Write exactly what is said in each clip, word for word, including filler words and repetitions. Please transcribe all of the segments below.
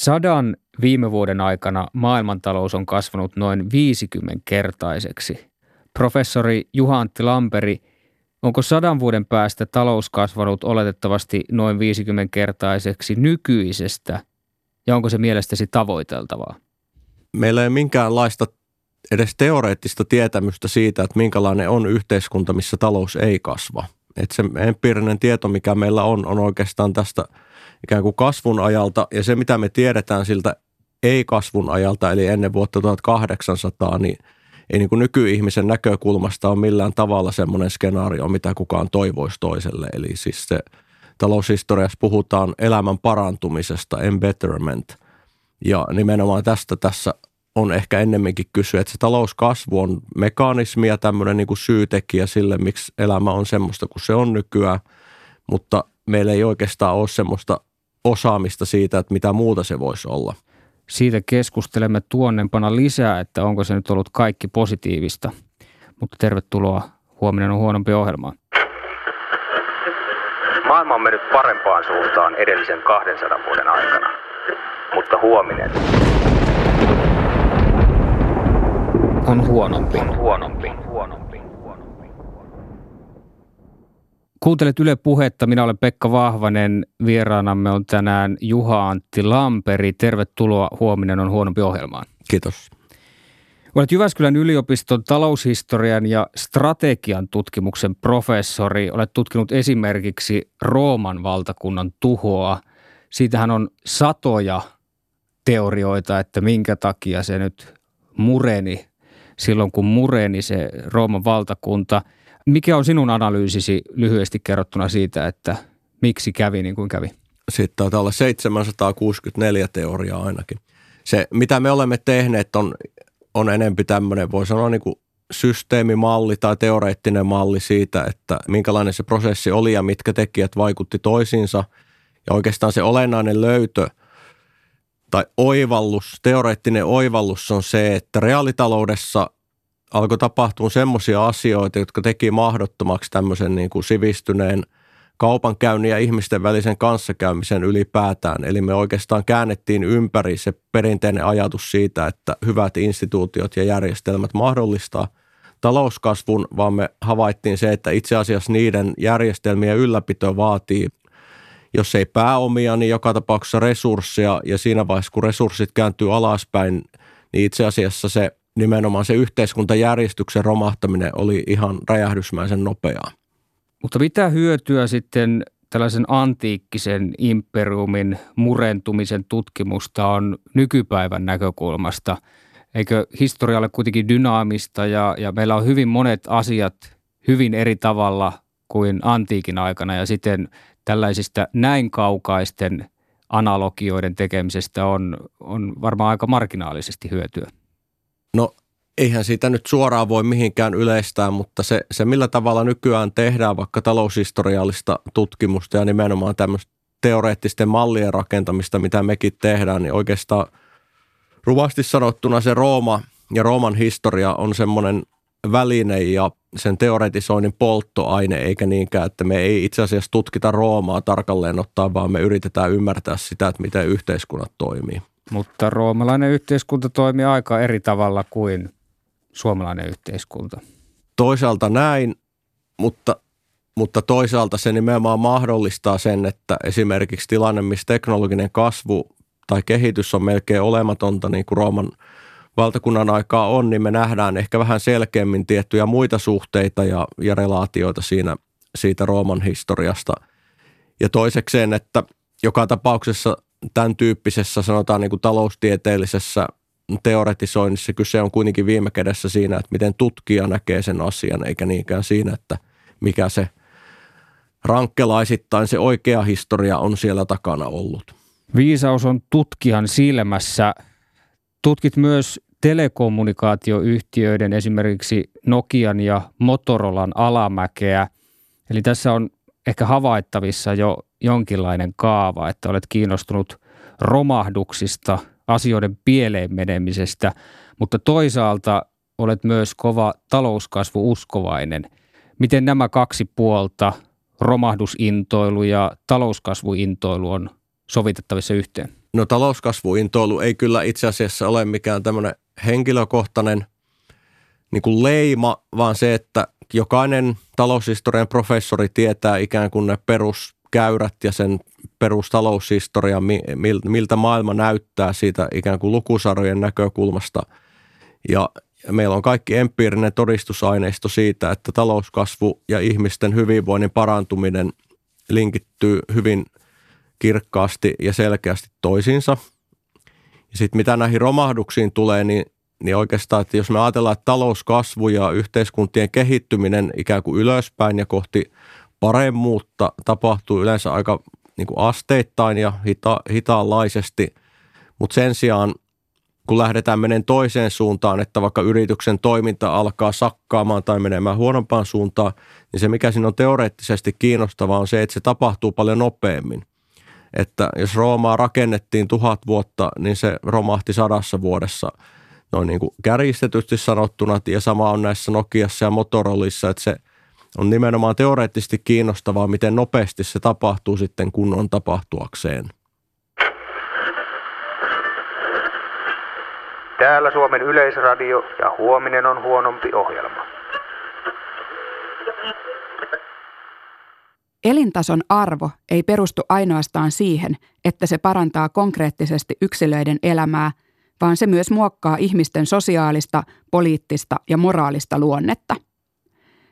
Sadan viime vuoden aikana maailmantalous on kasvanut noin viisikymmenkertaiseksi. Professori Juha-Antti Lamberg, onko sadan vuoden päästä talous kasvanut oletettavasti noin viisikymmenkertaiseksi nykyisestä ja onko se mielestäsi tavoiteltavaa? Meillä ei ole minkäänlaista edes teoreettista tietämystä siitä, että minkälainen on yhteiskunta, missä talous ei kasva. Että se empiirinen tieto, mikä meillä on, on oikeastaan tästä ikään kuin kasvun ajalta ja se, mitä me tiedetään siltä ei-kasvun ajalta, eli ennen vuotta tuhatkahdeksansataa, niin ei niin kuin nykyihmisen näkökulmasta ole millään tavalla semmoinen skenaario, mitä kukaan toivoisi toiselle. Eli siis se taloushistoriassa puhutaan elämän parantumisesta, embetterment, ja nimenomaan tästä tässä on ehkä ennemminkin kysyä, että se talouskasvu on mekanismi ja tämmöinen niin kuin syytekijä sille, miksi elämä on semmoista kuin se on nykyään, mutta meillä ei oikeastaan ole semmoista osaamista siitä, että mitä muuta se voisi olla. Siitä keskustelemme tuonnempana lisää, että onko se nyt ollut kaikki positiivista. Mutta tervetuloa Huominen on huonompi -ohjelmaan. Maailma on mennyt parempaan suuntaan edellisen kahdensadan vuoden aikana, mutta huominen on huonompi. On huonompi. huonompi. Kuuntelet Yle Puhetta. Minä olen Pekka Vahvanen. Vieraanamme on tänään Juha-Antti Lamberg. Tervetuloa Huominen on huonompi -ohjelmaan. Kiitos. Olet Jyväskylän yliopiston taloushistorian ja strategian tutkimuksen professori. Olet tutkinut esimerkiksi Rooman valtakunnan tuhoa. Siitähän on satoja teorioita, että minkä takia se nyt mureni silloin, kun mureni se Rooman valtakunta. Mikä on sinun analyysisi lyhyesti kerrottuna siitä, että miksi kävi niin kuin kävi? Sitten taitaa olla seitsemänsataakuusikymmentäneljä teoriaa ainakin. Se, mitä me olemme tehneet, on, on enempi tämmöinen, voi sanoa niin kuin systeemimalli tai teoreettinen malli siitä, että minkälainen se prosessi oli ja mitkä tekijät vaikutti toisiinsa. Ja oikeastaan se olennainen löytö tai oivallus, teoreettinen oivallus on se, että reaalitaloudessa alkoi tapahtua semmoisia asioita, jotka teki mahdottomaksi tämmöisen niin kuin sivistyneen kaupankäynnin ja ihmisten välisen kanssakäymisen ylipäätään. Eli me oikeastaan käännettiin ympäri se perinteinen ajatus siitä, että hyvät instituutiot ja järjestelmät mahdollistaa talouskasvun, vaan me havaittiin se, että itse asiassa niiden järjestelmien ylläpito vaatii, jos ei pääomia, niin joka tapauksessa resursseja, ja siinä vaiheessa, kun resurssit kääntyy alaspäin, niin itse asiassa se nimenomaan se yhteiskuntajärjestyksen romahtaminen oli ihan räjähdysmäisen nopeaa. Mutta mitä hyötyä sitten tällaisen antiikkisen imperiumin murentumisen tutkimusta on nykypäivän näkökulmasta? Eikö historia ole kuitenkin dynaamista ja, ja meillä on hyvin monet asiat hyvin eri tavalla kuin antiikin aikana ja siten tällaisista näin kaukaisten analogioiden tekemisestä on, on varmaan aika marginaalisesti hyötyä. No eihän siitä nyt suoraan voi mihinkään yleistää, mutta se, se millä tavalla nykyään tehdään vaikka taloushistoriallista tutkimusta ja nimenomaan tämmöistä teoreettisten mallien rakentamista, mitä mekin tehdään, niin oikeastaan ruvasti sanottuna se Rooma ja Rooman historia on semmoinen väline ja sen teoretisoinnin polttoaine, eikä niinkään, että me ei itse asiassa tutkita Roomaa tarkalleen ottaa, vaan me yritetään ymmärtää sitä, että miten yhteiskunnat toimii. Mutta roomalainen yhteiskunta toimii aika eri tavalla kuin suomalainen yhteiskunta. Toisaalta näin, mutta, mutta toisaalta se nimenomaan mahdollistaa sen, että esimerkiksi tilanne, missä teknologinen kasvu tai kehitys on melkein olematonta, niin kuin Rooman valtakunnan aikaa on, niin me nähdään ehkä vähän selkeämmin tiettyjä muita suhteita ja, ja relaatioita siinä, siitä Rooman historiasta. Ja toisekseen, että joka tapauksessa tämän tyyppisessä sanotaan niin kuin taloustieteellisessä teoretisoinnissa kyse on kuitenkin viime kädessä siinä, että miten tutkija näkee sen asian, eikä niinkään siinä, että mikä se rankkelaisittain se oikea historia on siellä takana ollut. Viisaus on tutkijan silmässä. Tutkit myös telekommunikaatioyhtiöiden, esimerkiksi Nokian ja Motorolan alamäkeä. Eli tässä on ehkä havaittavissa jo jonkinlainen kaava, että olet kiinnostunut romahduksista, asioiden pieleen menemisestä, mutta toisaalta olet myös kova talouskasvuuskovainen. Miten nämä kaksi puolta, romahdusintoilu ja talouskasvuintoilu, on sovitettavissa yhteen? No talouskasvuintoilu ei kyllä itse asiassa ole mikään tämmöinen henkilökohtainen niin kuin leima, vaan se, että jokainen taloushistorian professori tietää ikään kuin ne peruskäyrät ja sen perustaloushistoria, miltä maailma näyttää siitä ikään kuin lukusarjojen näkökulmasta. Ja meillä on kaikki empiirinen todistusaineisto siitä, että talouskasvu ja ihmisten hyvinvoinnin parantuminen linkittyy hyvin kirkkaasti ja selkeästi toisiinsa. Ja sitten mitä näihin romahduksiin tulee, niin, niin oikeastaan, että jos me ajatellaan, että talouskasvu ja yhteiskuntien kehittyminen ikään kuin ylöspäin ja kohti paremmuutta tapahtuu yleensä aika niin kuin asteittain ja hita, hitaanlaisesti, mutta sen sijaan kun lähdetään menemään toiseen suuntaan, että vaikka yrityksen toiminta alkaa sakkaamaan tai menemään huonompaan suuntaan, niin se mikä siinä on teoreettisesti kiinnostavaa on se, että se tapahtuu paljon nopeammin. Että jos Roomaa rakennettiin tuhat vuotta, niin se romahti sadassa vuodessa noin niin kuin kärjistetysti sanottuna, ja sama on näissä Nokiassa ja Motorolissa, että se on nimenomaan teoreettisesti kiinnostavaa, miten nopeasti se tapahtuu sitten, kun on tapahtuakseen. Täällä Suomen Yleisradio ja huominen on huonompi ohjelma. Elintason arvo ei perustu ainoastaan siihen, että se parantaa konkreettisesti yksilöiden elämää, vaan se myös muokkaa ihmisten sosiaalista, poliittista ja moraalista luonnetta.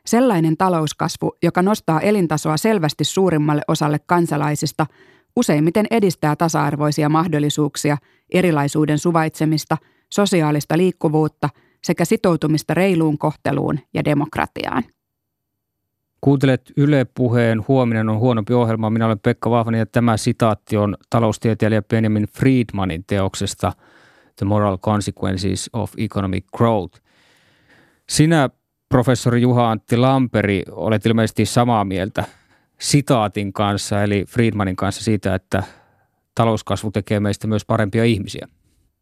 Sellainen talouskasvu, joka nostaa elintasoa selvästi suurimmalle osalle kansalaisista, useimmiten edistää tasa-arvoisia mahdollisuuksia, erilaisuuden suvaitsemista, sosiaalista liikkuvuutta sekä sitoutumista reiluun kohteluun ja demokratiaan. Kuuntelet Yle Puheen Huominen on huonompi ohjelma. Minä olen Pekka Vahvanen ja tämä sitaatti on taloustieteilijä Benjamin Friedmanin teoksesta The Moral Consequences of Economic Growth. Sinä, professori Juha-Antti Lamberg, olet ilmeisesti samaa mieltä sitaatin kanssa, eli Friedmanin kanssa siitä, että talouskasvu tekee meistä myös parempia ihmisiä.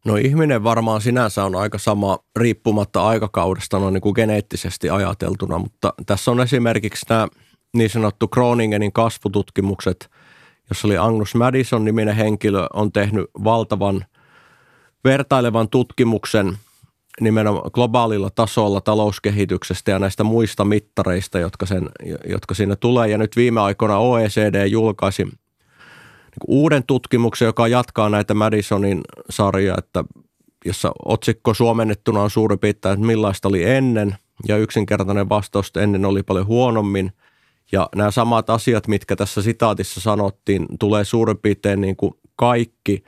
No ihminen varmaan sinänsä on aika sama riippumatta aikakaudesta noin niin kuin geneettisesti ajateltuna, mutta tässä on esimerkiksi nämä niin sanottu Groningenin kasvututkimukset, jossa oli Angus Maddison niminen henkilö, on tehnyt valtavan vertailevan tutkimuksen nimenomaan globaalilla tasolla talouskehityksestä ja näistä muista mittareista, jotka, sen, jotka siinä tulee. Ja nyt viime aikoina O E C D julkaisi uuden tutkimuksen, joka jatkaa näitä Maddisonin sarjaa, että jossa otsikko suomennettuna on suurin piirtein, että millaista oli ennen, ja yksinkertainen vastaus, että ennen oli paljon huonommin. Ja nämä samat asiat, mitkä tässä sitaatissa sanottiin, tulee suurin piirtein niin kuin kaikki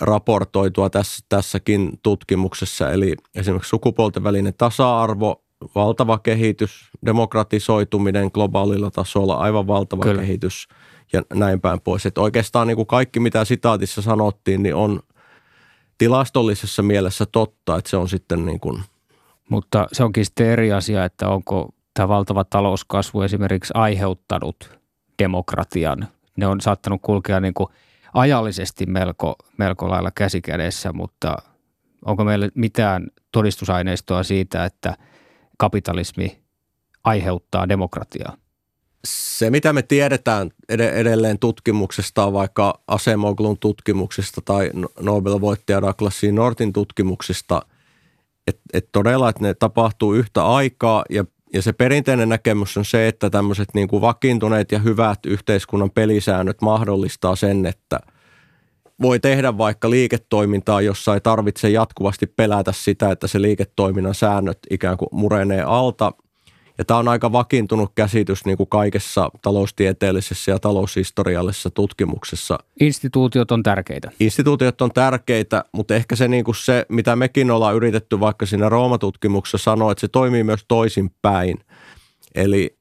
raportoitua tässä, tässäkin tutkimuksessa. Eli esimerkiksi sukupuolten välinen tasa-arvo, valtava kehitys, demokratisoituminen globaalilla tasolla, aivan valtava Kyllä. kehitys. Ja näin päin pois. Että oikeastaan niin kuin kaikki, mitä sitaatissa sanottiin, niin on tilastollisessa mielessä totta, että se on sitten niin kuin. Mutta se onkin sitten eri asia, että onko tämä valtava talouskasvu esimerkiksi aiheuttanut demokratian. Ne on saattanut kulkea niin kuin ajallisesti melko, melko lailla käsikädessä, mutta onko meillä mitään todistusaineistoa siitä, että kapitalismi aiheuttaa demokratiaa? Se, mitä me tiedetään edelleen tutkimuksesta, vaikka Acemoglun tutkimuksista tai Nobel-voittaja Douglasin Northin tutkimuksista, että et todella, että ne tapahtuu yhtä aikaa ja, ja se perinteinen näkemys on se, että tämmöiset niin kuin vakiintuneet ja hyvät yhteiskunnan pelisäännöt mahdollistaa sen, että voi tehdä vaikka liiketoimintaa, jossa ei tarvitse jatkuvasti pelätä sitä, että se liiketoiminnan säännöt ikään kuin murenee alta. Ja tämä on aika vakiintunut käsitys niin kuin kaikessa taloustieteellisessä ja taloushistoriallisessa tutkimuksessa. Instituutiot on tärkeitä. Instituutiot on tärkeitä, mutta ehkä se, niin kuin se mitä mekin ollaan yritetty vaikka siinä Rooma-tutkimuksessa sanoa, että se toimii myös toisinpäin. Eli,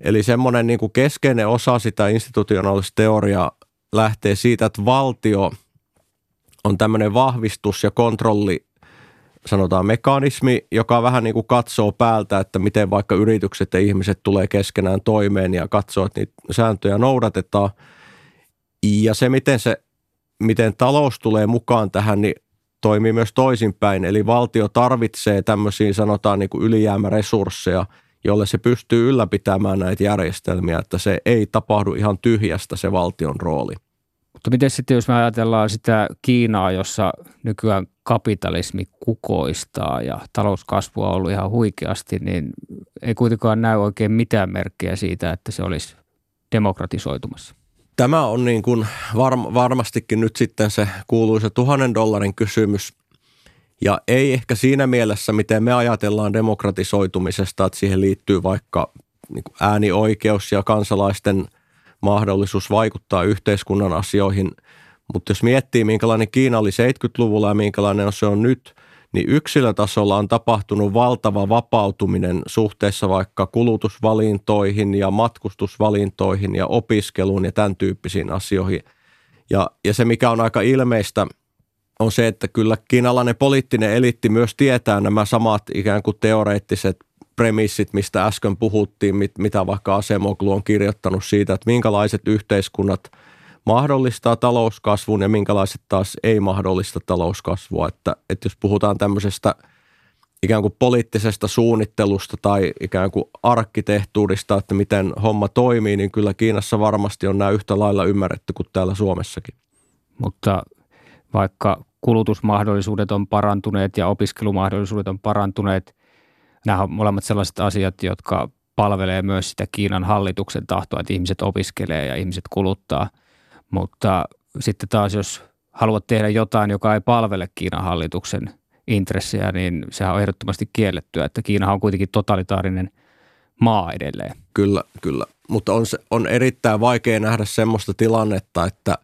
eli semmoinen niin kuin keskeinen osa sitä institutionaalista teoriaa lähtee siitä, että valtio on tämmöinen vahvistus ja kontrolli, sanotaan mekanismi, joka vähän niin kuin katsoo päältä, että miten vaikka yritykset ja ihmiset tulee keskenään toimeen ja katsoo, että niitä sääntöjä noudatetaan. Ja se, miten, se, miten talous tulee mukaan tähän, niin toimii myös toisinpäin. Eli valtio tarvitsee tämmöisiä sanotaan niin kuin ylijäämäresursseja, jolle se pystyy ylläpitämään näitä järjestelmiä, että se ei tapahdu ihan tyhjästä se valtion rooli. Mutta miten sitten, jos me ajatellaan sitä Kiinaa, jossa nykyään kapitalismi kukoistaa ja talouskasvua on ollut ihan huikeasti, niin ei kuitenkaan näy oikein mitään merkkejä siitä, että se olisi demokratisoitumassa. Tämä on niin kuin varm- varmastikin nyt sitten se kuuluisa tuhannen dollarin kysymys. Ja ei ehkä siinä mielessä, miten me ajatellaan demokratisoitumisesta, että siihen liittyy vaikka niin kuin äänioikeus ja kansalaisten mahdollisuus vaikuttaa yhteiskunnan asioihin. Mutta jos miettii, minkälainen Kiina oli seitsemänkymmentäluvulla ja minkälainen se on nyt, niin yksilötasolla on tapahtunut valtava vapautuminen suhteessa vaikka kulutusvalintoihin ja matkustusvalintoihin ja opiskeluun ja tämän tyyppisiin asioihin. Ja, ja se, mikä on aika ilmeistä, on se, että kyllä kiinalainen poliittinen eliitti myös tietää nämä samat ikään kuin teoreettiset premissit, mistä äsken puhuttiin, mit, mitä vaikka Acemoglu on kirjoittanut siitä, että minkälaiset yhteiskunnat mahdollistaa talouskasvun ja minkälaiset taas ei mahdollista talouskasvua. Että, että jos puhutaan tämmöisestä ikään kuin poliittisesta suunnittelusta tai ikään kuin arkkitehtuurista, että miten homma toimii, niin kyllä Kiinassa varmasti on nämä yhtä lailla ymmärretty kuin täällä Suomessakin. Mutta vaikka kulutusmahdollisuudet on parantuneet ja opiskelumahdollisuudet on parantuneet, nämä on molemmat sellaiset asiat, jotka palvelee myös sitä Kiinan hallituksen tahtoa, että ihmiset opiskelee ja ihmiset kuluttaa. Mutta sitten taas, jos haluat tehdä jotain, joka ei palvele Kiinan hallituksen intressejä, niin sehän on ehdottomasti kiellettyä, että Kiinahan on kuitenkin totalitaarinen maa edelleen. Kyllä, kyllä. Mutta on, se, on erittäin vaikea nähdä semmoista tilannetta, että,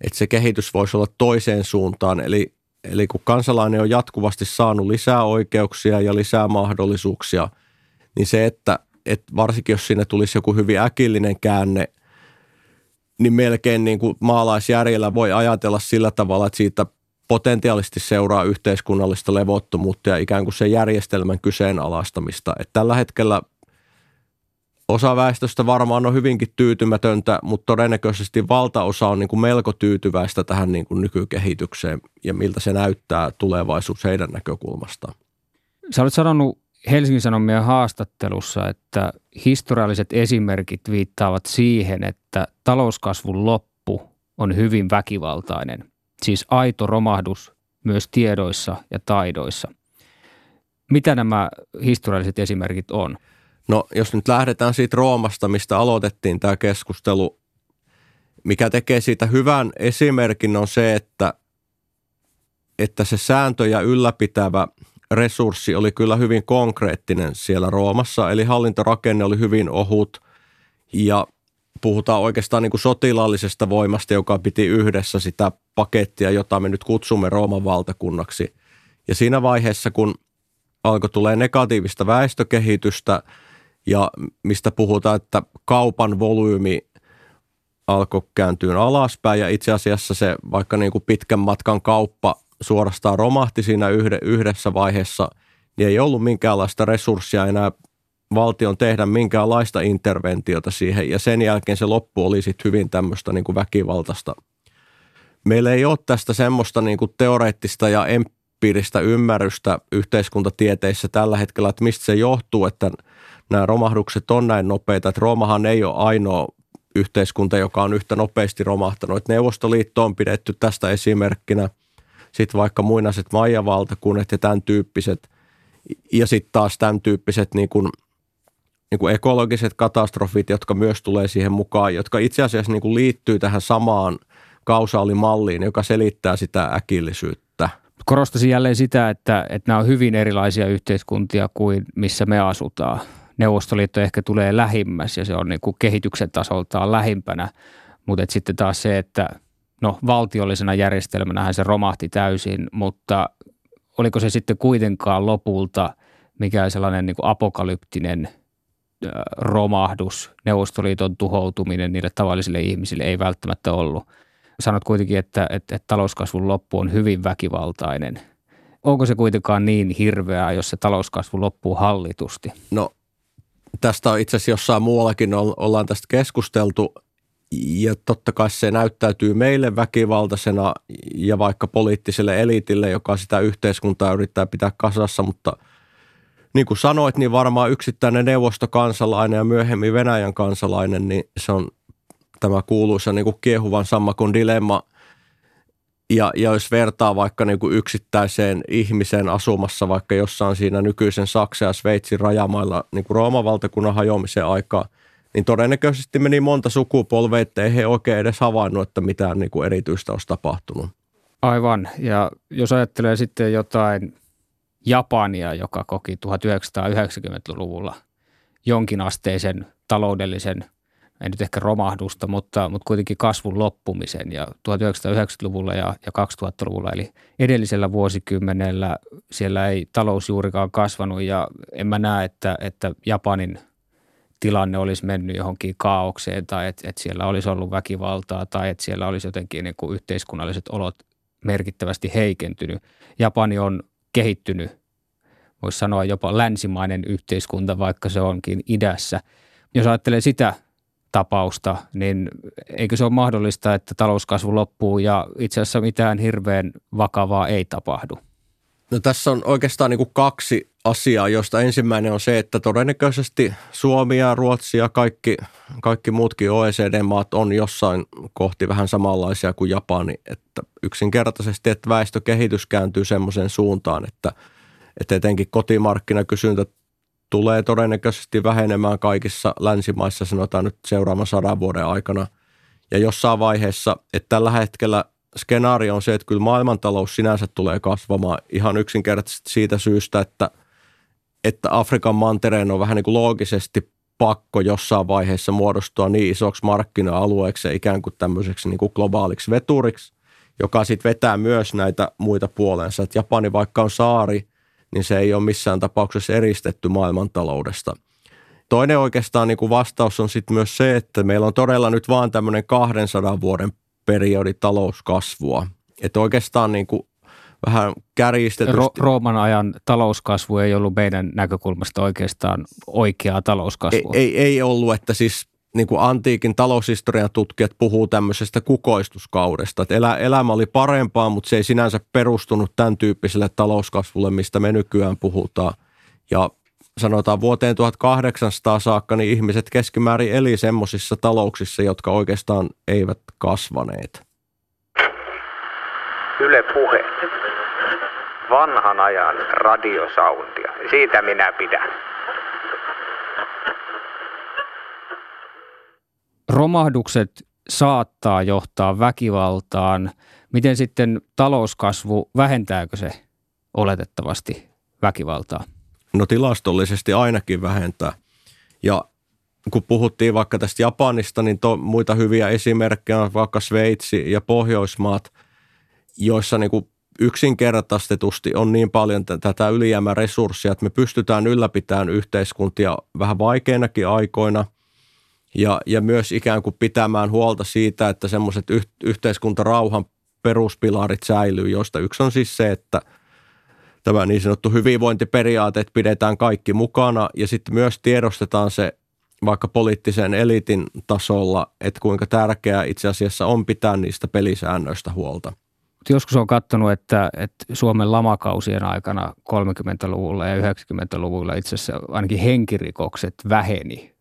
että se kehitys voisi olla toiseen suuntaan. Eli, eli kun kansalainen on jatkuvasti saanut lisää oikeuksia ja lisää mahdollisuuksia, niin se, että, että varsinkin jos siinä tulisi joku hyvin äkillinen käänne, niin melkein niin kuin maalaisjärjellä voi ajatella sillä tavalla, että siitä potentiaalisesti seuraa yhteiskunnallista levottomuutta ja ikään kuin sen järjestelmän kyseenalaistamista. Että tällä hetkellä osa väestöstä varmaan on hyvinkin tyytymätöntä, mutta todennäköisesti valtaosa on niin kuin melko tyytyväistä tähän niin kuin nykykehitykseen ja miltä se näyttää tulevaisuus heidän näkökulmastaan. Sä olet sanonut Helsingin Sanomien haastattelussa, että historialliset esimerkit viittaavat siihen, että talouskasvun loppu on hyvin väkivaltainen, siis aito romahdus myös tiedoissa ja taidoissa. Mitä nämä historialliset esimerkit on? No jos nyt lähdetään siitä Roomasta, mistä aloitettiin tämä keskustelu, mikä tekee siitä hyvän esimerkin on se, että, että se sääntöjä ylläpitävä resurssi oli kyllä hyvin konkreettinen siellä Roomassa, eli hallintorakenne oli hyvin ohut ja puhutaan oikeastaan niin kuin sotilaallisesta voimasta, joka piti yhdessä sitä pakettia, jota me nyt kutsumme Rooman valtakunnaksi. Ja siinä vaiheessa, kun alkoi tulee negatiivista väestökehitystä ja mistä puhutaan, että kaupan volyymi alkoi kääntyä alaspäin ja itse asiassa se vaikka niin kuin pitkän matkan kauppa suorastaan romahti siinä yhdessä vaiheessa, niin ei ollut minkäänlaista resurssia enää valtion tehdä minkäänlaista interventiota siihen, ja sen jälkeen se loppu oli sitten hyvin tämmöistä niin kuin väkivaltaista. Meillä ei ole tästä semmoista niin kuin teoreettista ja empiiristä ymmärrystä yhteiskuntatieteissä tällä hetkellä, että mistä se johtuu, että nämä romahdukset on näin nopeita, että Roomahan ei ole ainoa yhteiskunta, joka on yhtä nopeasti romahtanut. Että Neuvostoliitto on pidetty tästä esimerkkinä. Sitten vaikka muinaiset maijavaltakunnat ja tämän tyyppiset, ja sitten taas tämän tyyppiset niin kuin, niin kuin ekologiset katastrofit, jotka myös tulee siihen mukaan, jotka itse asiassa niin kuin liittyy tähän samaan kausaalimalliin, joka selittää sitä äkillisyyttä. Korostaisin jälleen sitä, että, että nämä on hyvin erilaisia yhteiskuntia kuin missä me asutaan. Neuvostoliitto ehkä tulee lähimmäs ja se on niin kuin kehityksen tasoltaan lähimpänä, mutta sitten taas se, että no valtiollisena järjestelmänähän se romahti täysin, mutta oliko se sitten kuitenkaan lopulta mikään sellainen niin kuin apokalyptinen romahdus, Neuvostoliiton tuhoutuminen niille tavallisille ihmisille ei välttämättä ollut. Sanot kuitenkin, että, että, että talouskasvun loppu on hyvin väkivaltainen. Onko se kuitenkaan niin hirveää, jos se talouskasvu loppuu hallitusti? No tästä on itse asiassa jossain muuallakin ollaan tästä keskusteltu. Ja totta kai se näyttäytyy meille väkivaltaisena ja vaikka poliittiselle eliitille, joka sitä yhteiskuntaa yrittää pitää kasassa, mutta niin kuin sanoit, niin varmaan yksittäinen neuvostokansalainen ja myöhemmin Venäjän kansalainen, niin se on tämä kuuluisa niin kuin kiehuvan sammakon dilemma. Ja, ja jos vertaa vaikka niin kuin yksittäiseen ihmiseen asumassa vaikka jossain siinä nykyisen Saksan ja Sveitsin rajamailla niin kuin Rooman valtakunnan hajoamisen aikaa, niin todennäköisesti meni monta sukupolvea, että ei he oikein edes havainnut, että mitään niin kuin erityistä olisi tapahtunut. Aivan. Ja jos ajattelee sitten jotain Japania, joka koki tuhatyhdeksänsataayhdeksänkymmentäluvulla jonkin asteisen taloudellisen, ei nyt ehkä romahdusta, mutta, mutta kuitenkin kasvun loppumisen ja tuhatyhdeksänsataayhdeksänkymmentäluvulla ja, ja kaksituhattaluvulla, eli edellisellä vuosikymmenellä siellä ei talous juurikaan kasvanut ja en mä näe, että, että Japanin tilanne olisi mennyt johonkin kaaukseen tai että, että siellä olisi ollut väkivaltaa tai että siellä olisi jotenkin niin kuin yhteiskunnalliset olot merkittävästi heikentynyt. Japani on kehittynyt, voisi sanoa jopa länsimainen yhteiskunta, vaikka se onkin idässä. Jos ajattelee sitä tapausta, niin eikö se ole mahdollista, että talouskasvu loppuu ja itse asiassa mitään hirveän vakavaa ei tapahdu? No tässä on oikeastaan niin kuin kaksi asiaa, josta ensimmäinen on se, että todennäköisesti Suomi ja Ruotsi ja kaikki, kaikki muutkin O E C D-maat on jossain kohti vähän samanlaisia kuin Japani. Että yksinkertaisesti, että väestökehitys kääntyy semmoiseen suuntaan, että, että etenkin kotimarkkinakysyntä tulee todennäköisesti vähenemään kaikissa länsimaissa, sanotaan nyt seuraavan sadan vuoden aikana. Ja jossain vaiheessa, että tällä hetkellä skenaario on se, että kyllä maailmantalous sinänsä tulee kasvamaan ihan yksinkertaisesti siitä syystä, että, että Afrikan mantereen on vähän niin kuin loogisesti pakko jossain vaiheessa muodostua niin isoksi markkina-alueeksi ja ikään kuin tämmöiseksi niin kuin globaaliksi veturiksi, joka sitten vetää myös näitä muita puoleensa. Et Japani vaikka on saari, niin se ei ole missään tapauksessa eristetty maailmantaloudesta. Toinen oikeastaan niin kuin vastaus on sitten myös se, että meillä on todella nyt vaan tämmöinen kahdensadan vuoden periodi talouskasvua. Että oikeastaan niin kuin vähän kärjistetysti. Ro- Rooman ajan talouskasvu ei ollut meidän näkökulmasta oikeastaan oikeaa talouskasvua. Ei, ei, ei ollut, että siis niin kuin antiikin taloushistorian tutkijat puhuu tämmöisestä kukoistuskaudesta. Että elä, elämä oli parempaa, mutta se ei sinänsä perustunut tämän tyyppiselle talouskasvulle, mistä me nykyään puhutaan. Ja sanotaan vuoteen tuhatkahdeksansataa saakka, niin ihmiset keskimäärin eli semmoisissa talouksissa, jotka oikeastaan eivät kasvaneet. Yle Puhe. Vanhan ajan radiosoundia. Siitä minä pidän. Romahdukset saattaa johtaa väkivaltaan. Miten sitten talouskasvu, vähentääkö se oletettavasti väkivaltaa? No tilastollisesti ainakin vähentää. Ja kun puhuttiin vaikka tästä Japanista, niin to, muita hyviä esimerkkejä on vaikka Sveitsi ja Pohjoismaat, joissa niin kuin yksinkertaistetusti on niin paljon t- tätä ylijäämäresurssia, että me pystytään ylläpitämään yhteiskuntia vähän vaikeinakin aikoina ja, ja myös ikään kuin pitämään huolta siitä, että semmoiset yh- yhteiskuntarauhan peruspilarit säilyy, joista yksi on siis se, että tämä niin sanottu hyvinvointiperiaate, että pidetään kaikki mukana ja sitten myös tiedostetaan se vaikka poliittisen eliitin tasolla, että kuinka tärkeää itse asiassa on pitää niistä pelisäännöistä huolta. Joskus on katsonut, että, että Suomen lamakausien aikana kolmekymmentäluvulla ja yhdeksänkymmentäluvulla itse asiassa ainakin henkirikokset väheni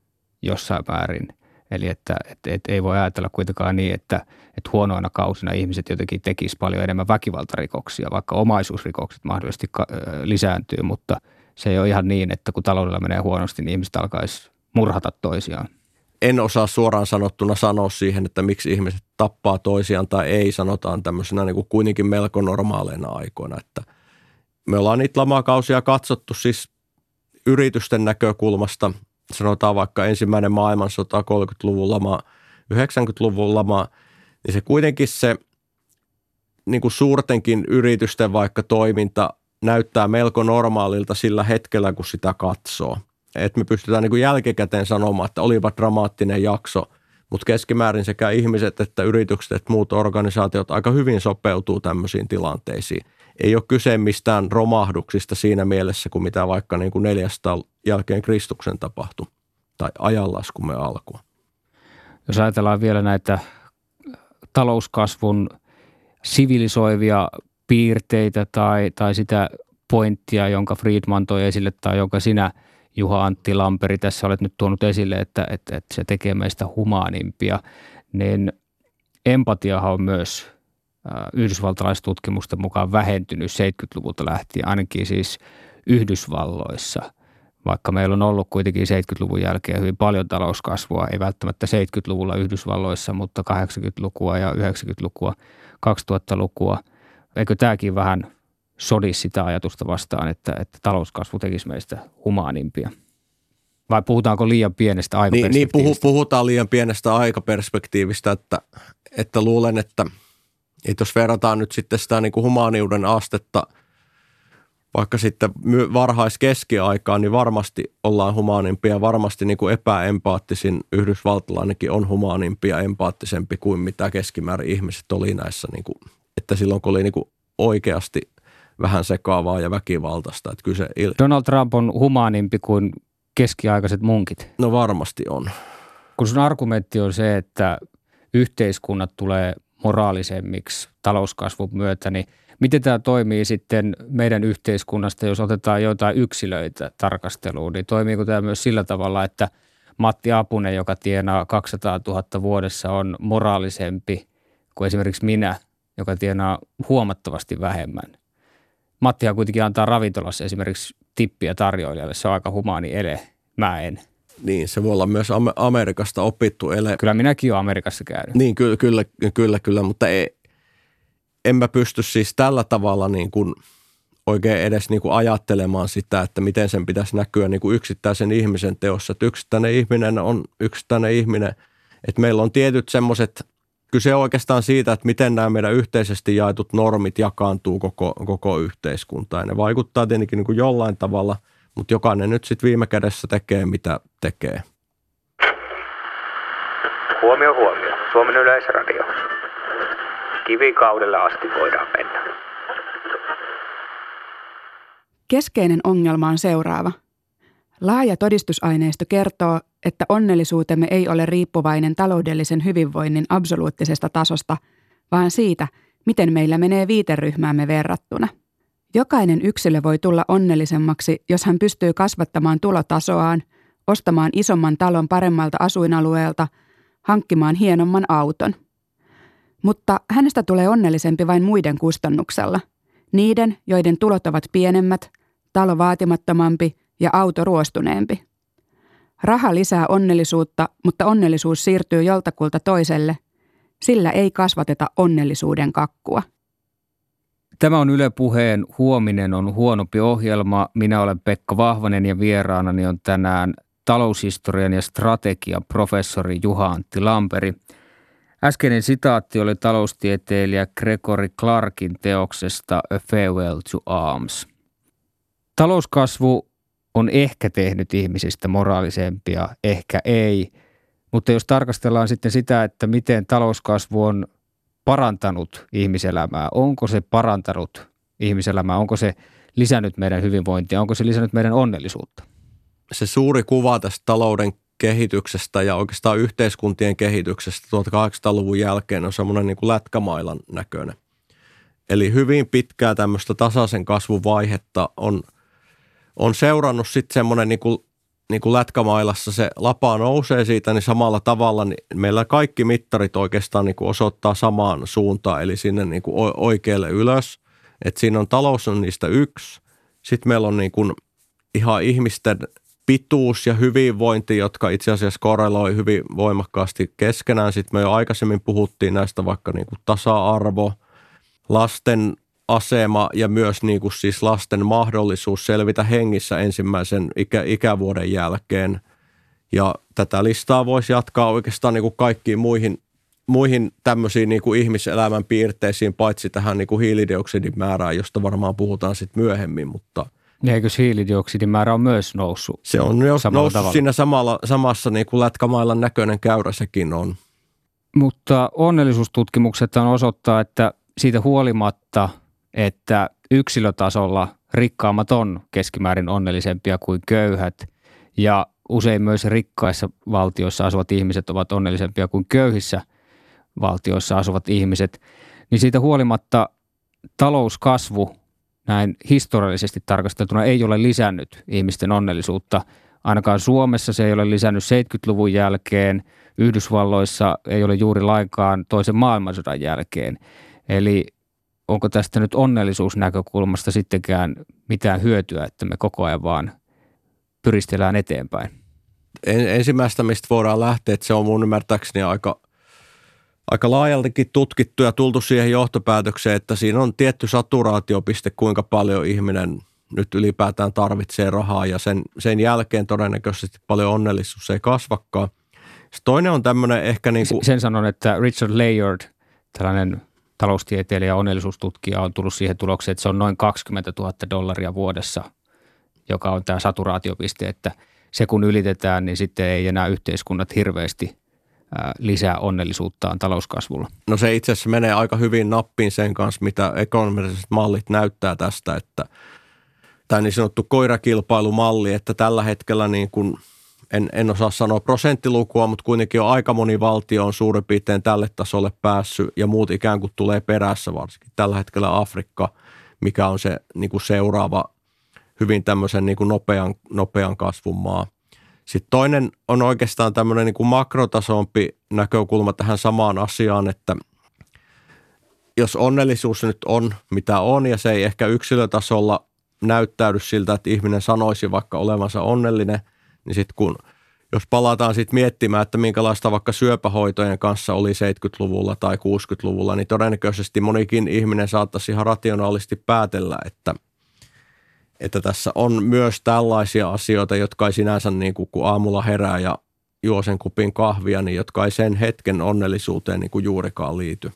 jossain määrin. Eli että, että, että ei voi ajatella kuitenkaan niin, että, että huonoina kausina ihmiset jotenkin tekisivät paljon enemmän väkivaltarikoksia, vaikka omaisuusrikokset mahdollisesti lisääntyy, mutta se ei ole ihan niin, että kun taloudella menee huonosti, niin ihmiset alkaisi murhata toisiaan. En osaa suoraan sanottuna sanoa siihen, että miksi ihmiset tappaa toisiaan tai ei, sanotaan tämmöisenä niin kuin kuitenkin melko normaaleina aikoina. Että me ollaan niitä lamakausia katsottu siis yritysten näkökulmasta, sanotaan vaikka ensimmäinen maailmansota, kolmekymmentäluvun lama, yhdeksänkymmentäluvun lama, niin se kuitenkin se niin kuin suurtenkin yritysten vaikka toiminta näyttää melko normaalilta sillä hetkellä, kun sitä katsoo. Että me pystytään niin kuin jälkikäteen sanomaan, että olipa dramaattinen jakso, mutta keskimäärin sekä ihmiset että yritykset että muut organisaatiot aika hyvin sopeutuu tämmöisiin tilanteisiin. Ei ole kyse mistään romahduksista siinä mielessä, kuin mitä vaikka niin kuin neljäsataa jälkeen Kristuksen tapahtui tai ajanlaskumme alkua. Jos ajatellaan vielä näitä talouskasvun sivilisoivia piirteitä tai, tai sitä pointtia, jonka Friedman toi esille tai jonka sinä Juha-Antti Lamberg tässä olet nyt tuonut esille, että, että, että se tekee meistä humaanimpia, niin empatiahan on myös yhdysvaltalaistutkimusten mukaan vähentynyt seitsemänkymmentäluvulta lähtien, ainakin siis Yhdysvalloissa. Vaikka meillä on ollut kuitenkin seitsemänkymmentäluvun jälkeen hyvin paljon talouskasvua, ei välttämättä seitsemänkymmentäluvulla Yhdysvalloissa, mutta kahdeksankymmentälukua ja yhdeksänkymmentälukua, kaksituhattalukua. Eikö tämäkin vähän sodi sitä ajatusta vastaan, että, että talouskasvu tekisi meistä humaanimpia? Vai puhutaanko liian pienestä aikaperspektiivistä? Niin, niin puhutaan liian pienestä aikaperspektiivistä, että, että luulen, että, että jos verrataan nyt sitten sitä niin kuin humaaniuden astetta vaikka sitten varhaiskeskiaikaan, niin varmasti ollaan humaanimpia, varmasti niin kuin epäempaattisin yhdysvaltalainenkin on humaanimpi ja empaattisempi kuin mitä keskimäärin ihmiset oli näissä, niin kuin, että silloin kun oli niin kuin oikeasti vähän sekaavaa ja väkivaltaista. Että kyllä se il... Donald Trump on humaanimpi kuin keskiaikaiset munkit. No varmasti on. Kun sun argumentti on se, että yhteiskunnat tulee moraalisemmiksi talouskasvun myötä, niin miten tämä toimii sitten meidän yhteiskunnasta, jos otetaan jotain yksilöitä tarkasteluun, niin toimiiko tämä myös sillä tavalla, että Matti Apunen, joka tienaa kaksisataatuhatta vuodessa, on moraalisempi kuin esimerkiksi minä, joka tienaa huomattavasti vähemmän? Mattihan kuitenkin antaa ravintolassa esimerkiksi tippiä tarjoilijalle, se on aika humaani ele, mä en. Niin, se voi olla myös Amerikasta opittu ele. Kyllä minäkin olen Amerikassa käynyt. Niin, kyllä, kyllä, kyllä, kyllä mutta ei. En mä pysty siis tällä tavalla niin kuin oikein edes niin kuin ajattelemaan sitä, että miten sen pitäisi näkyä niin kuin yksittäisen ihmisen teossa. Että yksittäinen ihminen on yksittäinen ihminen. Että meillä on tietyt semmoiset, kyse oikeastaan siitä, että miten nämä meidän yhteisesti jaetut normit jakaantuu koko, koko yhteiskuntaan. Ja ne vaikuttaa tietenkin niin kuin jollain tavalla, mutta jokainen nyt sitten viime kädessä tekee, mitä tekee. Huomio, huomio. Suomen Yleisradio. Kivikaudella asti voidaan mennä. Keskeinen ongelma on seuraava. Laaja todistusaineisto kertoo, että onnellisuutemme ei ole riippuvainen taloudellisen hyvinvoinnin absoluuttisesta tasosta, vaan siitä, miten meillä menee viiteryhmäämme verrattuna. Jokainen yksilö voi tulla onnellisemmaksi, jos hän pystyy kasvattamaan tulotasoaan, ostamaan isomman talon paremmalta asuinalueelta, hankkimaan hienomman auton. Mutta hänestä tulee onnellisempi vain muiden kustannuksella. Niiden, joiden tulot ovat pienemmät, talo vaatimattomampi ja auto ruostuneempi. Raha lisää onnellisuutta, mutta onnellisuus siirtyy joltakulta toiselle. Sillä ei kasvateta onnellisuuden kakkua. Tämä on Yle Puheen Huominen on huonompi ohjelma. Minä olen Pekka Vahvanen ja vieraanani on tänään taloushistorian ja strategian professori Juha-Antti Lamberg. Äskeinen sitaatti oli taloustieteilijä Gregory Clarkin teoksesta A Farewell to Arms. Talouskasvu on ehkä tehnyt ihmisistä moraalisempia, ehkä ei, mutta jos tarkastellaan sitten sitä, että miten talouskasvu on parantanut ihmiselämää, onko se parantanut ihmiselämää, onko se lisännyt meidän hyvinvointia, onko se lisännyt meidän onnellisuutta? Se suuri kuva tästä talouden kehityksestä ja oikeastaan yhteiskuntien kehityksestä tuhatkahdeksansataaluvun jälkeen on semmoinen niin kuin lätkämailan näköinen. Eli hyvin pitkää tämmöistä tasaisen kasvun vaihetta on, on seurannut sitten semmoinen niin kuin, niin kuin lätkämailassa se lapa nousee siitä, niin samalla tavalla niin meillä kaikki mittarit oikeastaan niin kuin osoittaa samaan suuntaan, eli sinne niin kuin oikealle ylös. Että siinä on talous on niistä yksi. Sitten meillä on niin kuin ihan ihmisten pituus ja hyvinvointi, jotka itse asiassa korreloi hyvin voimakkaasti keskenään. Sitten me jo aikaisemmin puhuttiin näistä vaikka niin kuin tasa-arvo, lasten asema ja myös niin kuin siis lasten mahdollisuus selvitä hengissä ensimmäisen ikä, ikävuoden jälkeen. Ja tätä listaa voisi jatkaa oikeastaan niin kuin kaikkiin muihin, muihin tämmöisiin niin kuin ihmiselämän piirteisiin, paitsi tähän niin kuin hiilidioksidin määrään, josta varmaan puhutaan sitten myöhemmin, mutta eikö hiilidioksidin määrä on myös noussut? Se on jo noussut tavalla. Siinä samalla, samassa niin kuin lätkämailan näköinen käyrä sekin on. Mutta onnellisuustutkimukset on osoittaa, että siitä huolimatta, että yksilötasolla rikkaammat on keskimäärin onnellisempia kuin köyhät ja usein myös rikkaissa valtioissa asuvat ihmiset ovat onnellisempia kuin köyhissä valtioissa asuvat ihmiset, niin siitä huolimatta talouskasvu näin historiallisesti tarkasteltuna ei ole lisännyt ihmisten onnellisuutta. Ainakaan Suomessa se ei ole lisännyt seitsemänkymmentäluvun jälkeen, Yhdysvalloissa ei ole juuri lainkaan toisen maailmansodan jälkeen. Eli onko tästä nyt onnellisuusnäkökulmasta sittenkään mitään hyötyä, että me koko ajan vaan pyristellään eteenpäin? Ensimmäistä, mistä voidaan lähteä, että se on mun ymmärtääkseni aika, aika laajaltikin tutkittu ja tultu siihen johtopäätökseen, että siinä on tietty saturaatiopiste, kuinka paljon ihminen nyt ylipäätään tarvitsee rahaa ja sen, sen jälkeen todennäköisesti paljon onnellisuus ei kasvakaan. Sitten toinen on tämmöinen ehkä niin kuin... Sen sanon, että Richard Layard, tällainen taloustieteilijä ja onnellisuustutkija on tullut siihen tulokseen, että se on noin kaksikymmentätuhatta dollaria vuodessa, joka on tämä saturaatiopiste, että se kun ylitetään, niin sitten ei enää yhteiskunnat hirveästi lisää onnellisuuttaan talouskasvulla. No se itse asiassa menee aika hyvin nappiin sen kanssa, mitä ekonomiset mallit näyttää tästä, että tämä niin sanottu koirakilpailumalli, että tällä hetkellä niin kuin, en, en osaa sanoa prosenttilukua, mutta kuitenkin on aika moni valtio on suurin piirtein tälle tasolle päässyt ja muut ikään kuin tulee perässä varsinkin. Tällä hetkellä Afrikka, mikä on se niin kuin seuraava hyvin tämmöisen niin kuin nopean, nopean kasvun maa. Sitten toinen on oikeastaan tämmöinen niin kuin makrotasompi näkökulma tähän samaan asiaan, että jos onnellisuus nyt on mitä on ja se ei ehkä yksilötasolla näyttäydy siltä, että ihminen sanoisi vaikka olevansa onnellinen, niin sitten kun, jos palataan sitten miettimään, että minkälaista vaikka syöpähoitojen kanssa oli seitsemänkymmentäluvulla tai kuusikymmentäluvulla, niin todennäköisesti monikin ihminen saattaisi ihan rationaalisti päätellä, että, että tässä on myös tällaisia asioita, jotka ei sinänsä niin kuin kun aamulla herää ja juo sen kupin kahvia, niin jotka ei sen hetken onnellisuuteen niin kuin juurikaan liity.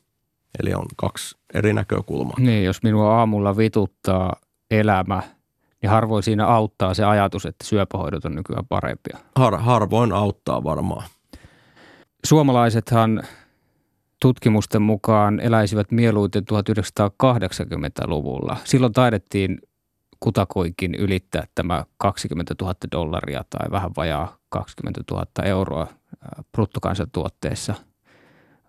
Eli on kaksi eri näkökulmaa. Niin, jos minua aamulla vituttaa elämä, niin harvoin siinä auttaa se ajatus, että syöpähoidot on nykyään parempia. Har, harvoin auttaa varmaan. Suomalaisethan tutkimusten mukaan eläisivät mieluiten tuhatyhdeksänsataakahdeksankymmentäluvulla. Silloin taidettiin kutakoinkin ylittää tämä kaksikymmentätuhatta dollaria tai vähän vajaa kaksikymmentätuhatta euroa bruttokansantuotteessa.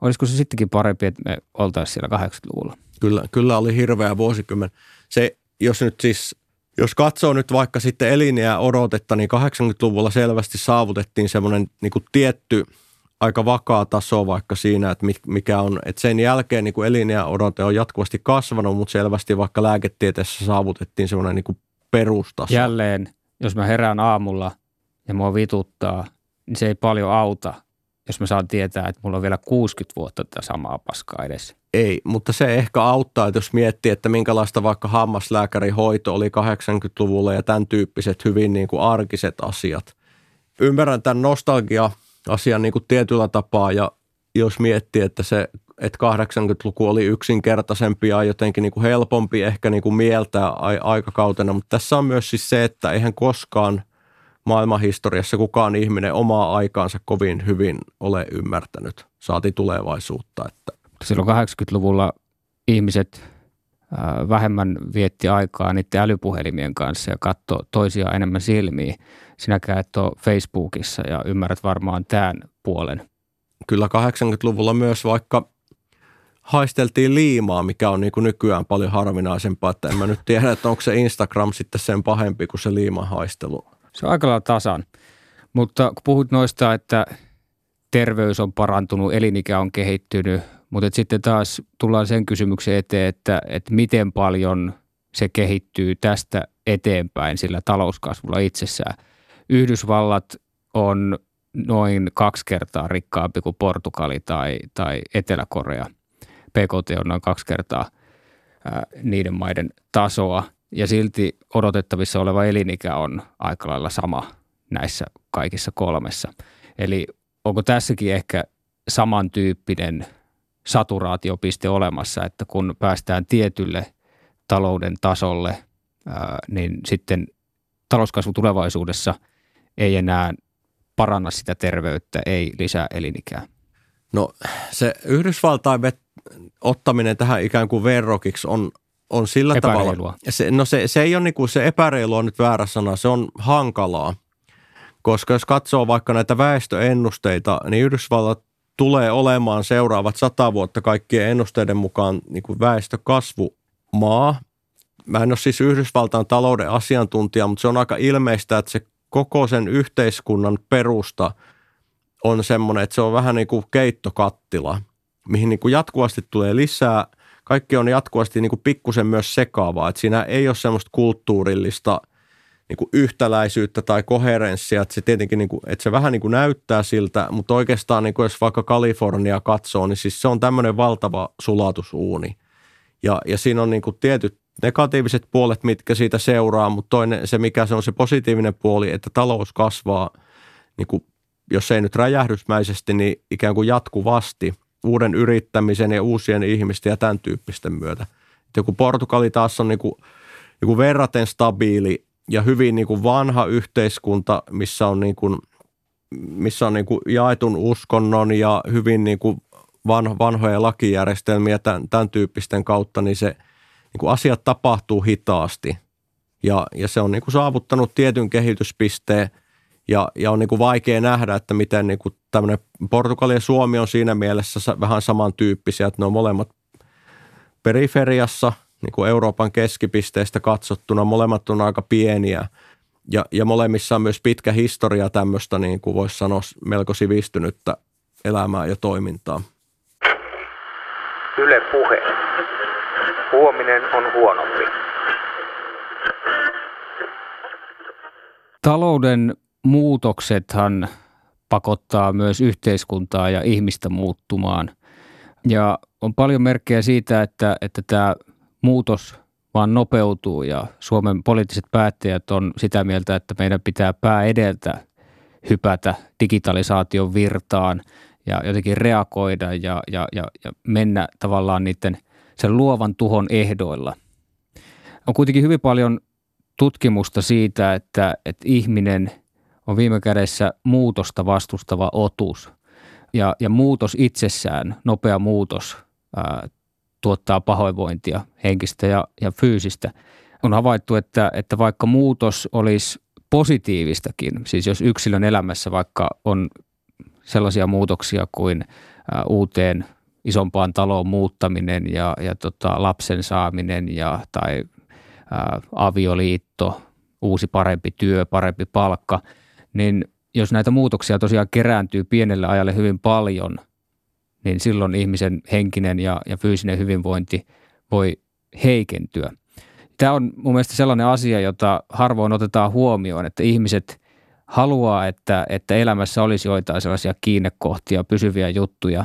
Olisiko se sittenkin parempi, että me oltaisiin siellä kahdeksankymmentäluvulla? Kyllä, kyllä oli hirveä vuosikymmen. Se Jos nyt siis, jos katsoo nyt vaikka sitten eliniä odotetta, niin kahdeksankymmentäluvulla selvästi saavutettiin semmoinen niin kuin tietty aika vakaa taso vaikka siinä, että mikä on, että sen jälkeen niin kuin eliniä odote on jatkuvasti kasvanut, mutta selvästi vaikka lääketieteessä saavutettiin semmoinen niin kuin perustaso. Jälleen, jos mä herään aamulla ja mua vituttaa, niin se ei paljon auta, jos mä saan tietää, että mulla on vielä kuusikymmentä vuotta tätä samaa paskaa edessä. Ei, mutta se ehkä auttaa, että jos miettii, että minkälaista vaikka hammaslääkärihoito oli kahdeksankymmentäluvulla ja tämän tyyppiset hyvin niin kuin arkiset asiat. Ymmärrän tämän nostalgia-asian niin kuin tietyllä tapaa ja jos miettii, että se että kahdeksankymmentäluku oli yksinkertaisempi ja jotenkin niin kuin helpompi ehkä niin kuin mieltää aikakautena, mutta tässä on myös siis se, että eihän koskaan maailmanhistoriassa kukaan ihminen omaa aikaansa kovin hyvin ole ymmärtänyt, saati tulevaisuutta, että silloin kahdeksankymmentäluvulla ihmiset vähemmän vietti aikaa niiden älypuhelimien kanssa ja katsoi toisiaan enemmän silmiä. Sinäkään et ole Facebookissa ja ymmärrät varmaan tämän puolen. Kyllä kahdeksankymmentäluvulla myös vaikka haisteltiin liimaa, mikä on niin kuin nykyään paljon harvinaisempaa. Että en mä nyt tiedä, että onko se Instagram sitten sen pahempi kuin se liiman haistelu. Se on aika lailla tasan. Mutta kun puhut noista, että terveys on parantunut, elinikä on kehittynyt, mutta sitten taas tullaan sen kysymyksen eteen, että, että miten paljon se kehittyy tästä eteenpäin sillä talouskasvulla itsessään. Yhdysvallat on noin kaksi kertaa rikkaampi kuin Portugali tai, tai Etelä-Korea. B K T on noin kaksi kertaa ää, niiden maiden tasoa ja silti odotettavissa oleva elinikä on aika lailla sama näissä kaikissa kolmessa. Eli onko tässäkin ehkä samantyyppinen saturaatiopiste olemassa, että kun päästään tietylle talouden tasolle, ää, niin sitten talouskasvu tulevaisuudessa ei enää paranna sitä terveyttä, ei lisää elinikää. No se Yhdysvaltain ottaminen tähän ikään kuin verrokiksi on, on sillä epäreilua. Tavalla. Se, no se, se ei ole niin kuin se epäreilu on nyt väärä sana, se on hankalaa, koska jos katsoo vaikka näitä väestöennusteita, niin Yhdysvallat tulee olemaan seuraavat sata vuotta kaikkien ennusteiden mukaan niin kuin väestökasvumaa. mä en ole siis Yhdysvaltain talouden asiantuntija, mutta se on aika ilmeistä, että se koko sen yhteiskunnan perusta on semmoinen, että se on vähän niin kuin keittokattila, mihin niin kuin jatkuvasti tulee lisää. Kaikki on jatkuvasti niin kuin pikkusen myös sekaavaa, että siinä ei ole semmoista kulttuurillista niin kuin yhtäläisyyttä tai koherenssia, että se tietenkin niin kuin, että se vähän niin kuin näyttää siltä, mutta oikeastaan niin kuin jos vaikka Kalifornia katsoo, niin siis se on tämmöinen valtava sulatusuuni ja, ja siinä on niin kuin tietyt negatiiviset puolet, mitkä siitä seuraa, mutta toinen se, mikä se on se positiivinen puoli, että talous kasvaa, niin kuin, jos ei nyt räjähdysmäisesti, niin ikään kuin jatkuvasti uuden yrittämisen ja uusien ihmisten ja tämän tyyppisten myötä. Et joku Portugali taas on niin kuin, niin kuin verraten stabiili ja hyvin niin kuin vanha yhteiskunta, missä on, niin kuin, missä on niin kuin jaetun uskonnon ja hyvin niin kuin vanho, vanhoja lakijärjestelmiä tämän, tämän tyyppisten kautta, niin se niin kuin asiat tapahtuu hitaasti ja, ja se on niin kuin saavuttanut tietyn kehityspisteen ja, ja on niin kuin vaikea nähdä, että miten niin kuin tämmöinen Portugali ja Suomi on siinä mielessä vähän samantyyppisiä, että ne on molemmat periferiassa niin kuin Euroopan keskipisteestä katsottuna, molemmat on aika pieniä ja, ja molemmissa on myös pitkä historia tämmöistä, niin kuin voisi sanoa, melko sivistynyttä elämää ja toimintaa. Yle Puhe. Huominen on huonompi. Talouden muutoksethan pakottaa myös yhteiskuntaa ja ihmistä muuttumaan. Ja on paljon merkkejä siitä, että, että tämä muutos vaan nopeutuu ja Suomen poliittiset päättäjät on sitä mieltä, että meidän pitää pää edeltä hypätä digitalisaation virtaan ja jotenkin reagoida ja, ja, ja, ja mennä tavallaan niiden sen luovan tuhon ehdoilla. On kuitenkin hyvin paljon tutkimusta siitä, että, että ihminen on viime kädessä muutosta vastustava otus. Ja, ja muutos itsessään, nopea muutos, ää, tuottaa pahoinvointia, henkistä ja, ja fyysistä. On havaittu, että, että vaikka muutos olisi positiivistakin, siis jos yksilön elämässä vaikka on sellaisia muutoksia kuin ää, uuteen isompaan taloon muuttaminen ja, ja tota, lapsen saaminen ja, tai ää, avioliitto, uusi parempi työ, parempi palkka, niin jos näitä muutoksia tosiaan kerääntyy pienelle ajalle hyvin paljon, niin silloin ihmisen henkinen ja, ja fyysinen hyvinvointi voi heikentyä. Tämä on mun mielestä sellainen asia, jota harvoin otetaan huomioon, että ihmiset haluaa, että, että elämässä olisi joitain sellaisia kiinnekohtia, pysyviä juttuja.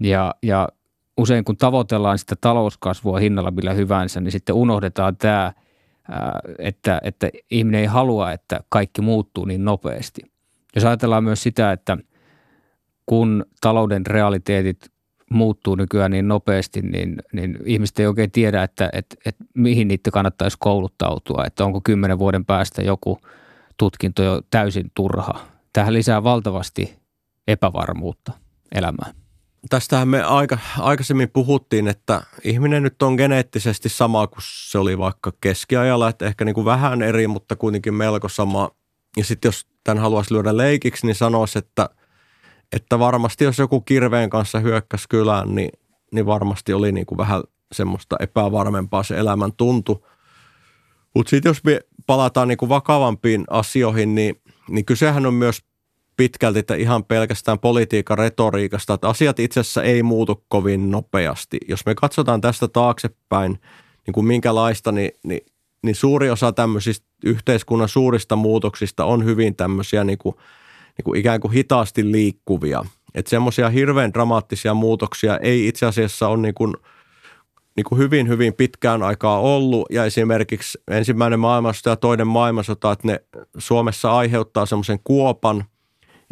Ja, ja usein kun tavoitellaan sitä talouskasvua hinnalla millä hyvänsä, niin sitten unohdetaan tämä, että, että ihminen ei halua, että kaikki muuttuu niin nopeasti. Jos ajatellaan myös sitä, että kun talouden realiteetit muuttuu nykyään niin nopeasti, niin, niin ihmiset ei oikein tiedä, että, että, että mihin niitä kannattaisi kouluttautua, että onko kymmenen vuoden päästä joku tutkinto jo täysin turha. Tähän lisää valtavasti epävarmuutta elämään. Tästähän me aika, aikaisemmin puhuttiin, että ihminen nyt on geneettisesti sama kuin se oli vaikka keskiajalla, että ehkä niin kuin vähän eri, mutta kuitenkin melko sama. Ja sitten jos tämän haluaisi lyödä leikiksi, niin sanoisi, että, että varmasti jos joku kirveen kanssa hyökkäsi kylään, niin, niin varmasti oli niin kuin vähän semmoista epävarmempaa se elämän tuntu. Mutta sitten jos me palataan niin kuin vakavampiin asioihin, niin, niin kysehän on myös pitkälti ihan pelkästään politiikan retoriikasta, että asiat itse asiassa ei muutu kovin nopeasti. Jos me katsotaan tästä taaksepäin, niin kuin minkälaista, niin, niin, niin suuri osa tämmöisistä yhteiskunnan suurista muutoksista on hyvin tämmöisiä niin kuin, niin kuin ikään kuin hitaasti liikkuvia. Että semmoisia hirveän dramaattisia muutoksia ei itse asiassa ole niin kuin, niin kuin hyvin, hyvin pitkään aikaa ollut. Ja esimerkiksi ensimmäinen maailmansota ja toinen maailmansota, että ne Suomessa aiheuttaa semmoisen kuopan,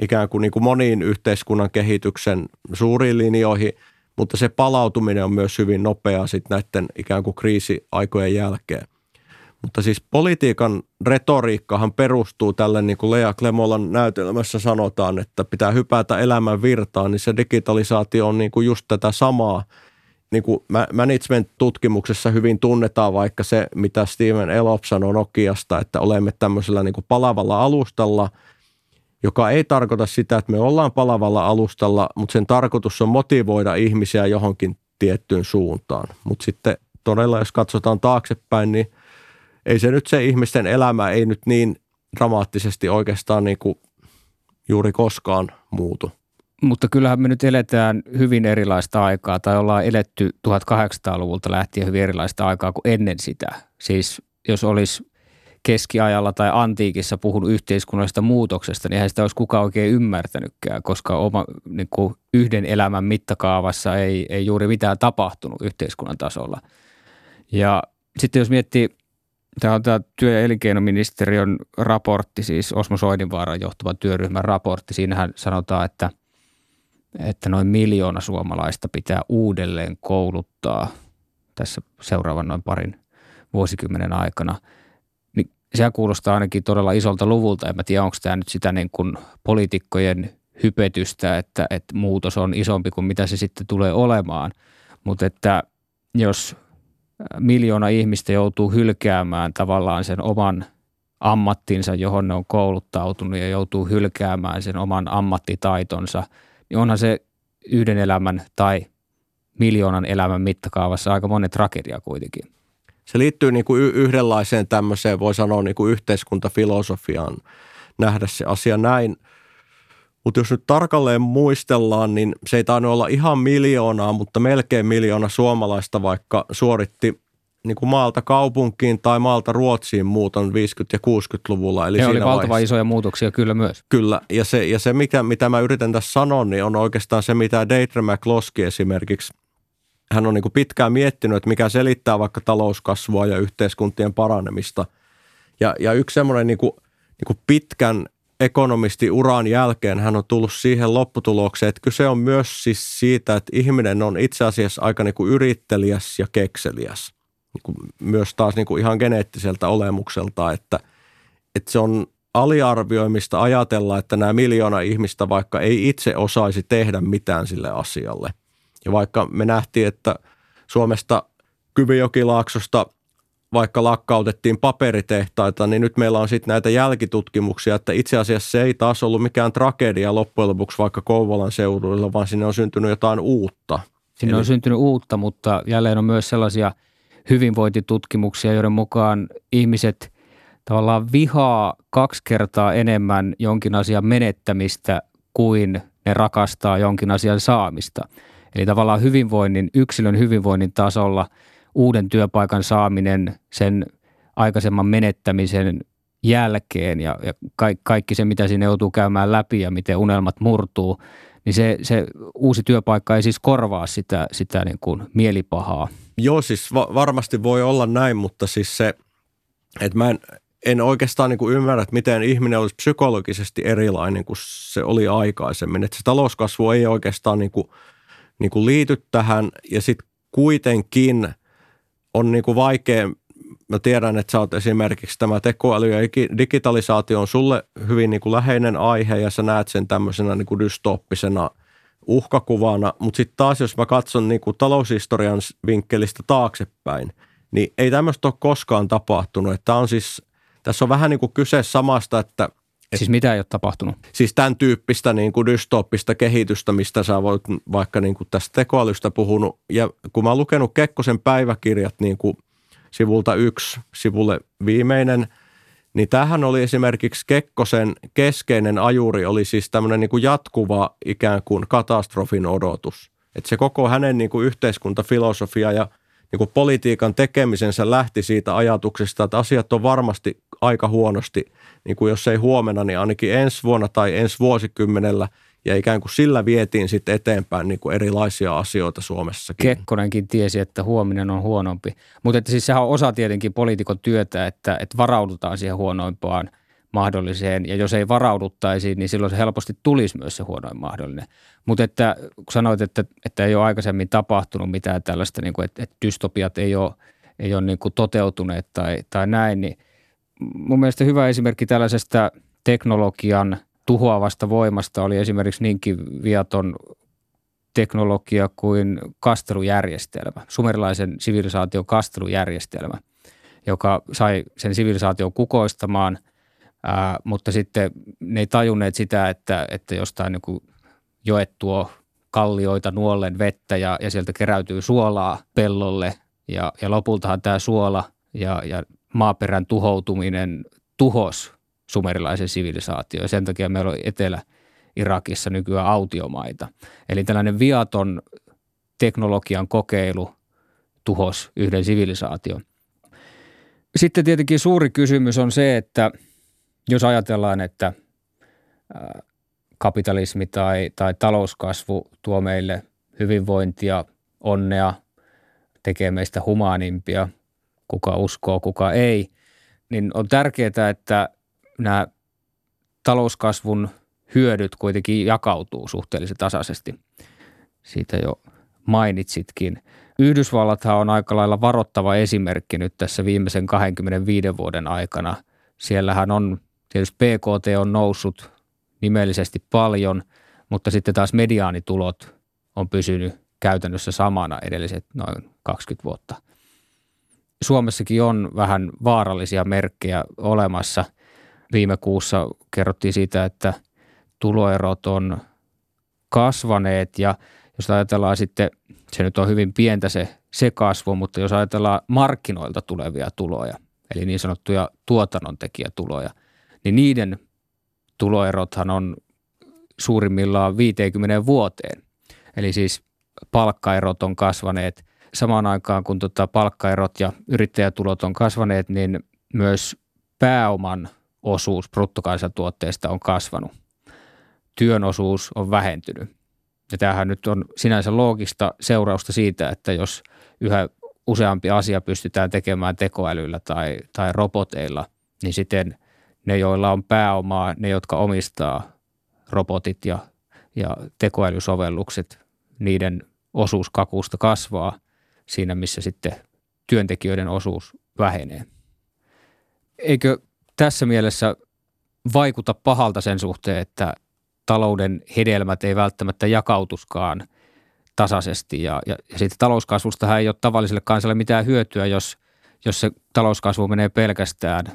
ikään kuin, niin kuin moniin yhteiskunnan kehityksen suuriin linjoihin, mutta se palautuminen on myös hyvin nopeaa sitten näiden ikään kuin kriisiaikojen jälkeen. Mutta siis politiikan retoriikkahan perustuu tälle, niin kuin Lea Klemolan näytelmässä sanotaan, että pitää hypätä elämän virtaan, niin se digitalisaatio on niin kuin just tätä samaa. Niin kuin management-tutkimuksessa hyvin tunnetaan vaikka se, mitä Steven Elop sanoi Nokiasta, että olemme tämmöisellä niin kuin palavalla alustalla, joka ei tarkoita sitä, että me ollaan palavalla alustalla, mutta sen tarkoitus on motivoida ihmisiä johonkin tiettyyn suuntaan. Mutta sitten todella, jos katsotaan taaksepäin, niin ei se nyt se ihmisten elämä ei nyt niin dramaattisesti oikeastaan niin kuin juuri koskaan muutu. Mutta kyllähän me nyt eletään hyvin erilaista aikaa, tai ollaan eletty tuhatkahdeksansataaluvulta lähtien hyvin erilaista aikaa kuin ennen sitä. Siis jos olisi keskiajalla tai antiikissa puhunut yhteiskunnallisesta muutoksesta, niin eihän sitä olisi kukaan oikein ymmärtänytkään, koska oma, niin kuin yhden elämän mittakaavassa ei, ei juuri mitään tapahtunut yhteiskunnan tasolla. Ja sitten jos miettii, tämä on tämä työ- ja elinkeinoministeriön raportti, siis Osmo Soininvaaran johtuvan työryhmän raportti. Siinähän sanotaan, että, että noin miljoona suomalaista pitää uudelleen kouluttaa tässä seuraavan noin parin vuosikymmenen aikana. Niin sehän kuulostaa ainakin todella isolta luvulta. En mä tiedä, onko tämä nyt sitä niin kuin poliitikkojen hypetystä, että, että muutos on isompi kuin mitä se sitten tulee olemaan. Mutta että jos miljoona ihmistä joutuu hylkäämään tavallaan sen oman ammattinsa, johon ne on kouluttautunut, ja joutuu hylkäämään sen oman ammattitaitonsa, niin onhan se yhden elämän tai miljoonan elämän mittakaavassa aika monen tragedia kuitenkin. Se liittyy niin kuin yhdenlaiseen tämmöiseen, voi sanoa niin kuin yhteiskuntafilosofiaan nähdä se asia näin. Mutta jos nyt tarkalleen muistellaan, niin se ei tainnut olla ihan miljoonaa, mutta melkein miljoona suomalaista vaikka suoritti niin kuin maalta kaupunkiin tai maalta Ruotsiin muuton viisikymmentä- ja kuusikymmentäluvulla. Eli ne oli valtavan vaiheessa isoja muutoksia kyllä myös. Kyllä, ja se, ja se mikä, mitä mä yritän tässä sanoa, niin on oikeastaan se, mitä Deirdre McCloskey esimerkiksi, hän on niin kuin pitkään miettinyt, että mikä selittää vaikka talouskasvua ja yhteiskuntien paranemista. Ja, ja yksi semmoinen niin kuin, niin kuin pitkän ekonomisti uran jälkeen hän on tullut siihen lopputulokseen, että kyse on myös siis siitä, että ihminen on itse asiassa aika niin kuin yritteliäs ja kekseliäs. Niin kuin myös taas niin kuin ihan geneettiseltä olemukselta, että, että se on aliarvioimista ajatella, että nämä miljoona ihmistä vaikka ei itse osaisi tehdä mitään sille asialle. Ja vaikka me nähtiin, että Suomesta Kymijokilaaksosta vaikka lakkautettiin paperitehtaita, niin nyt meillä on sitten näitä jälkitutkimuksia, että itse asiassa se ei taas ollut mikään tragedia loppujen lopuksi vaikka Kouvolan seuduilla, vaan sinne on syntynyt jotain uutta. Sinne Eli... on syntynyt uutta, mutta jälleen on myös sellaisia hyvinvointitutkimuksia, joiden mukaan ihmiset tavallaan vihaa kaksi kertaa enemmän jonkin asian menettämistä kuin ne rakastaa jonkin asian saamista. Eli tavallaan hyvinvoinnin, yksilön hyvinvoinnin tasolla uuden työpaikan saaminen sen aikaisemman menettämisen jälkeen ja, ja ka- kaikki se, mitä siinä joutuu käymään läpi ja miten unelmat murtuu, niin se, se uusi työpaikka ei siis korvaa sitä, sitä niin kuin mielipahaa. Joo, siis va- varmasti voi olla näin, mutta siis se, että mä en, en oikeastaan niin kuin ymmärrä, että miten ihminen olisi psykologisesti erilainen kuin se oli aikaisemmin. Että se talouskasvu ei oikeastaan niin kuin, niin kuin liity tähän ja sitten kuitenkin on niin kuin vaikea, mä tiedän, että sä oot esimerkiksi tämä tekoäly ja digitalisaatio on sulle hyvin niin kuin läheinen aihe ja sä näet sen tämmöisenä niin kuin dystooppisena uhkakuvana, mutta sitten taas jos mä katson niin kuin taloushistorian vinkkelistä taaksepäin, niin ei tämmöistä ole koskaan tapahtunut. Tämä on siis, tässä on vähän niin kuin kyse samasta, että Et, siis mitä ei ole tapahtunut? Siis tämän tyyppistä niin kuin dystooppista kehitystä, mistä sä voit vaikka niin kuin tästä tekoälystä puhunut. Ja kun mä oon lukenut Kekkosen päiväkirjat niin kuin sivulta yksi, sivulle viimeinen, niin tämähän oli esimerkiksi Kekkosen keskeinen ajuri, oli siis tämmöinen niin kuin jatkuva ikään kuin katastrofin odotus. Että se koko hänen niin kuin yhteiskuntafilosofia ja niin kuin politiikan tekemisensä lähti siitä ajatuksesta, että asiat on varmasti aika huonosti, niin kuin jos ei huomenna, niin ainakin ensi vuonna tai ensi vuosikymmenellä, ja ikään kuin sillä vietiin sitten eteenpäin niin kuin erilaisia asioita Suomessakin. Kekkonenkin tiesi, että huominen on huonompi, mutta että siis sehän on osa tietenkin poliitikon työtä, että, että varaudutaan siihen huonoimpaan mahdolliseen, ja jos ei varauduttaisi, niin silloin se helposti tulisi myös se huonoin mahdollinen. Mutta että kun sanoit, että, että ei ole aikaisemmin tapahtunut mitään tällaista, niin kuin, että, että dystopiat ei ole, ei ole niin kuin toteutuneet tai, tai näin, niin mun mielestä hyvä esimerkki tällaisesta teknologian tuhoavasta voimasta oli esimerkiksi niinkin viaton teknologia kuin kastelujärjestelmä, sumerilaisen sivilisaation kastelujärjestelmä, joka sai sen sivilisaation kukoistamaan. Ää, mutta sitten ne ei tajunneet sitä, että, että jostain niin kuin joet tuo kallioita nuollen vettä ja, ja sieltä keräytyy suolaa pellolle Ja, ja lopultahan tämä suola ja, ja maaperän tuhoutuminen tuhos sumerilaisen sivilisaatio. Ja sen takia meillä on Etelä-Irakissa nykyään autiomaita. Eli tällainen viaton teknologian kokeilu tuhos yhden sivilisaation. Sitten tietenkin suuri kysymys on se, että jos ajatellaan, että kapitalismi tai, tai talouskasvu tuo meille hyvinvointia, onnea, tekee meistä humaanimpia, kuka uskoo, kuka ei, niin on tärkeää, että nämä talouskasvun hyödyt kuitenkin jakautuu suhteellisen tasaisesti. Siitä jo mainitsitkin. Yhdysvallathan on aika lailla varoittava esimerkki nyt tässä viimeisen kaksikymmentäviisi vuoden aikana. Siellähän on tietysti B K T on noussut nimellisesti paljon, mutta sitten taas mediaanitulot on pysynyt käytännössä samana edelliset noin kaksikymmentä vuotta. Suomessakin on vähän vaarallisia merkkejä olemassa. Viime kuussa kerrottiin siitä, että tuloerot on kasvaneet ja jos ajatellaan sitten, se nyt on hyvin pientä se, se kasvu, mutta jos ajatellaan markkinoilta tulevia tuloja, eli niin sanottuja tuotannontekijätuloja, niin niiden tuloerothan on suurimmillaan viiteenkymmeneen vuoteen. Eli siis palkkaerot on kasvaneet. Samaan aikaan kun tota palkkaerot ja yrittäjätulot on kasvaneet, niin myös pääoman osuus bruttokansantuotteesta on kasvanut. Työn osuus on vähentynyt. Ja tämähän nyt on sinänsä loogista seurausta siitä, että jos yhä useampi asia pystytään tekemään tekoälyllä tai, tai roboteilla, niin sitten ne, joilla on pääomaa, ne, jotka omistaa robotit ja, ja tekoälysovellukset, niiden osuus kakusta kasvaa siinä, missä sitten työntekijöiden osuus vähenee. Eikö tässä mielessä vaikuta pahalta sen suhteen, että talouden hedelmät ei välttämättä jakautuskaan tasaisesti ja, ja, ja siitä talouskasvustahan ei ole tavalliselle kansalle mitään hyötyä, jos, jos se talouskasvu menee pelkästään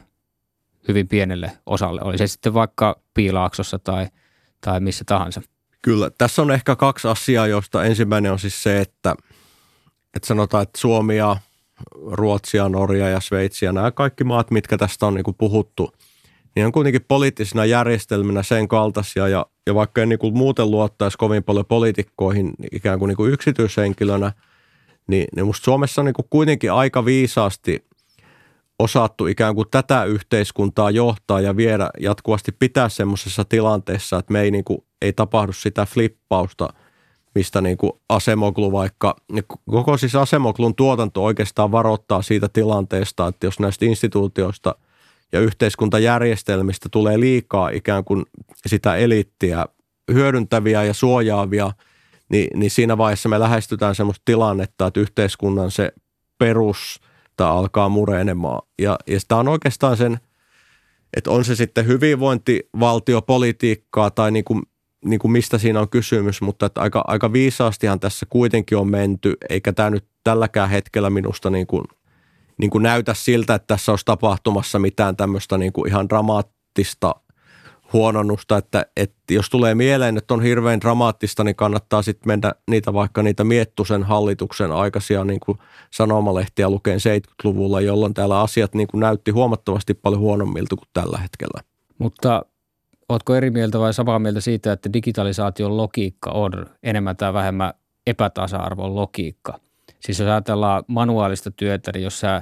hyvin pienelle osalle. Oli se sitten vaikka Piilaaksossa tai, tai missä tahansa. Kyllä. Tässä on ehkä kaksi asiaa, joista ensimmäinen on siis se, että, että sanotaan, että Suomi ja Ruotsi ja Norja ja Sveitsi ja nämä kaikki maat, mitkä tästä on niin kuin puhuttu, niin on kuitenkin poliittisina järjestelminä sen kaltaisia ja, ja vaikka en niin kuin muuten luottaisi kovin paljon poliitikkoihin ikään kuin, niin kuin yksityishenkilönä, niin, niin musta Suomessa on niin kuin kuitenkin aika viisaasti osattu ikään kuin tätä yhteiskuntaa johtaa ja viedä jatkuvasti pitää semmoisessa tilanteessa, että me ei, niin kuin, ei tapahdu sitä flippausta, mistä niin kuin Acemoglu vaikka, niin koko siis Acemoglun tuotanto oikeastaan varoittaa siitä tilanteesta, että jos näistä instituutioista ja yhteiskuntajärjestelmistä tulee liikaa ikään kuin sitä eliittiä hyödyntäviä ja suojaavia, niin, niin siinä vaiheessa me lähestytään semmoista tilannetta, että yhteiskunnan se perusta alkaa murenemaan. Ja, ja sitä on oikeastaan sen, että on se sitten hyvinvointivaltiopolitiikkaa tai niin kuin, niin kuin mistä siinä on kysymys, mutta että aika, aika viisaastihan tässä kuitenkin on menty, eikä tämä nyt tälläkään hetkellä minusta niin kuin niin kuin näytä siltä, että tässä olisi tapahtumassa mitään tämmöistä niin kuin ihan dramaattista huononnusta, että, että jos tulee mieleen, että on hirveän dramaattista, niin kannattaa sitten mennä niitä vaikka niitä Miettusen hallituksen aikaisia niin kuin sanomalehtiä lukeen seitsemänkymmentäluvulla, jolloin täällä asiat niin kuin näytti huomattavasti paljon huonommilta kuin tällä hetkellä. Mutta ootko eri mieltä vai samaa mieltä siitä, että digitalisaation logiikka on enemmän tai vähemmän epätasa-arvon logiikka? Siis jos ajatellaan manuaalista työtä, niin jos sä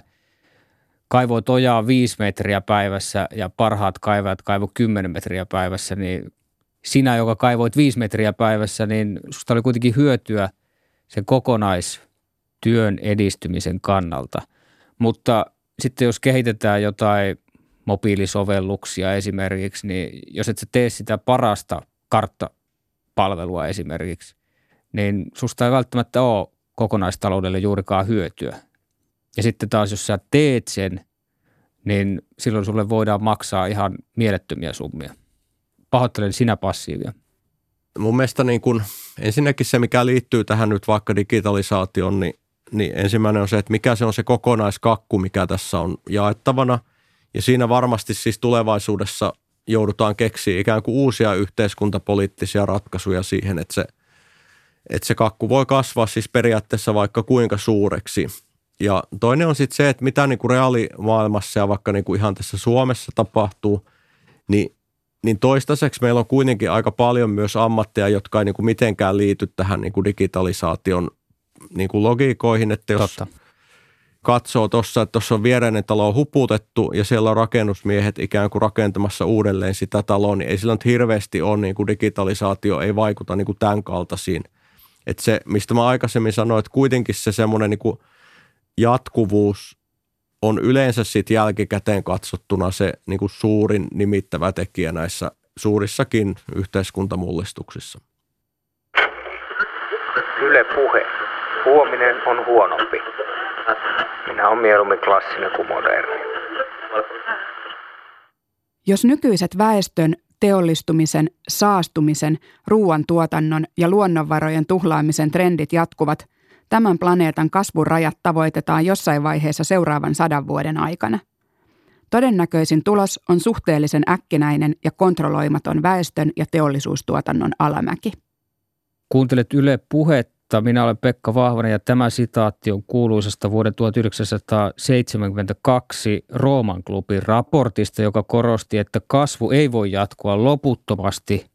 kaivoit ojaa viisi metriä päivässä ja parhaat kaivajat kaivoi kymmenen metriä päivässä, niin sinä, joka kaivoit viisi metriä päivässä, niin susta oli kuitenkin hyötyä sen kokonaistyön edistymisen kannalta. Mutta sitten jos kehitetään jotain mobiilisovelluksia esimerkiksi, niin jos et sä tee sitä parasta karttapalvelua esimerkiksi, niin susta ei välttämättä ole kokonaistaloudelle juurikaan hyötyä. Ja sitten taas, jos sä teet sen, niin silloin sulle voidaan maksaa ihan mielettömiä summia. Pahoittelen sinä passiivia. Mun mielestä niin kun, ensinnäkin se, mikä liittyy tähän nyt vaikka digitalisaatioon, niin, niin ensimmäinen on se, että mikä se on se kokonaiskakku, mikä tässä on jaettavana. Ja siinä varmasti siis tulevaisuudessa joudutaan keksiä ikään kuin uusia yhteiskuntapoliittisia ratkaisuja siihen, että se että se kakku voi kasvaa siis periaatteessa vaikka kuinka suureksi. Ja toinen on sitten se, että mitä niinku reaalimaailmassa ja vaikka niinku ihan tässä Suomessa tapahtuu, niin, niin toistaiseksi meillä on kuitenkin aika paljon myös ammatteja, jotka ei niinku mitenkään liity tähän niinku digitalisaation niinku logiikoihin. Että jos Totta. katsoo tuossa, että tuossa on viereinen talo on huputettu ja siellä on rakennusmiehet ikään kuin rakentamassa uudelleen sitä taloa, niin ei sillä nyt hirveästi ole, niinku digitalisaatio ei vaikuta niinku tämän kaltaisiin. Että se, mistä mä aikaisemmin sanoin, että kuitenkin se semmoinen niinku jatkuvuus on yleensä sit jälkikäteen katsottuna se niin kuin suurin nimittävä tekijä näissä suurissakin yhteiskuntamullistuksissa. Yle Puhe. Huominen on huonompi. Minä olen mieluummin klassinen kuin moderni. Jos nykyiset väestön, teollistumisen, saastumisen, ruoantuotannon ja luonnonvarojen tuhlaamisen trendit jatkuvat, tämän planeetan kasvun rajat tavoitetaan jossain vaiheessa seuraavan sadan vuoden aikana. Todennäköisin tulos on suhteellisen äkkinäinen ja kontrolloimaton väestön ja teollisuustuotannon alamäki. Kuuntelet Yle Puhetta. Minä olen Pekka Vahvanen ja tämä sitaatti on kuuluisasta vuoden tuhatyhdeksänsataaseitsemänkymmentäkaksi Rooman klubin raportista, joka korosti, että kasvu ei voi jatkua loputtomasti,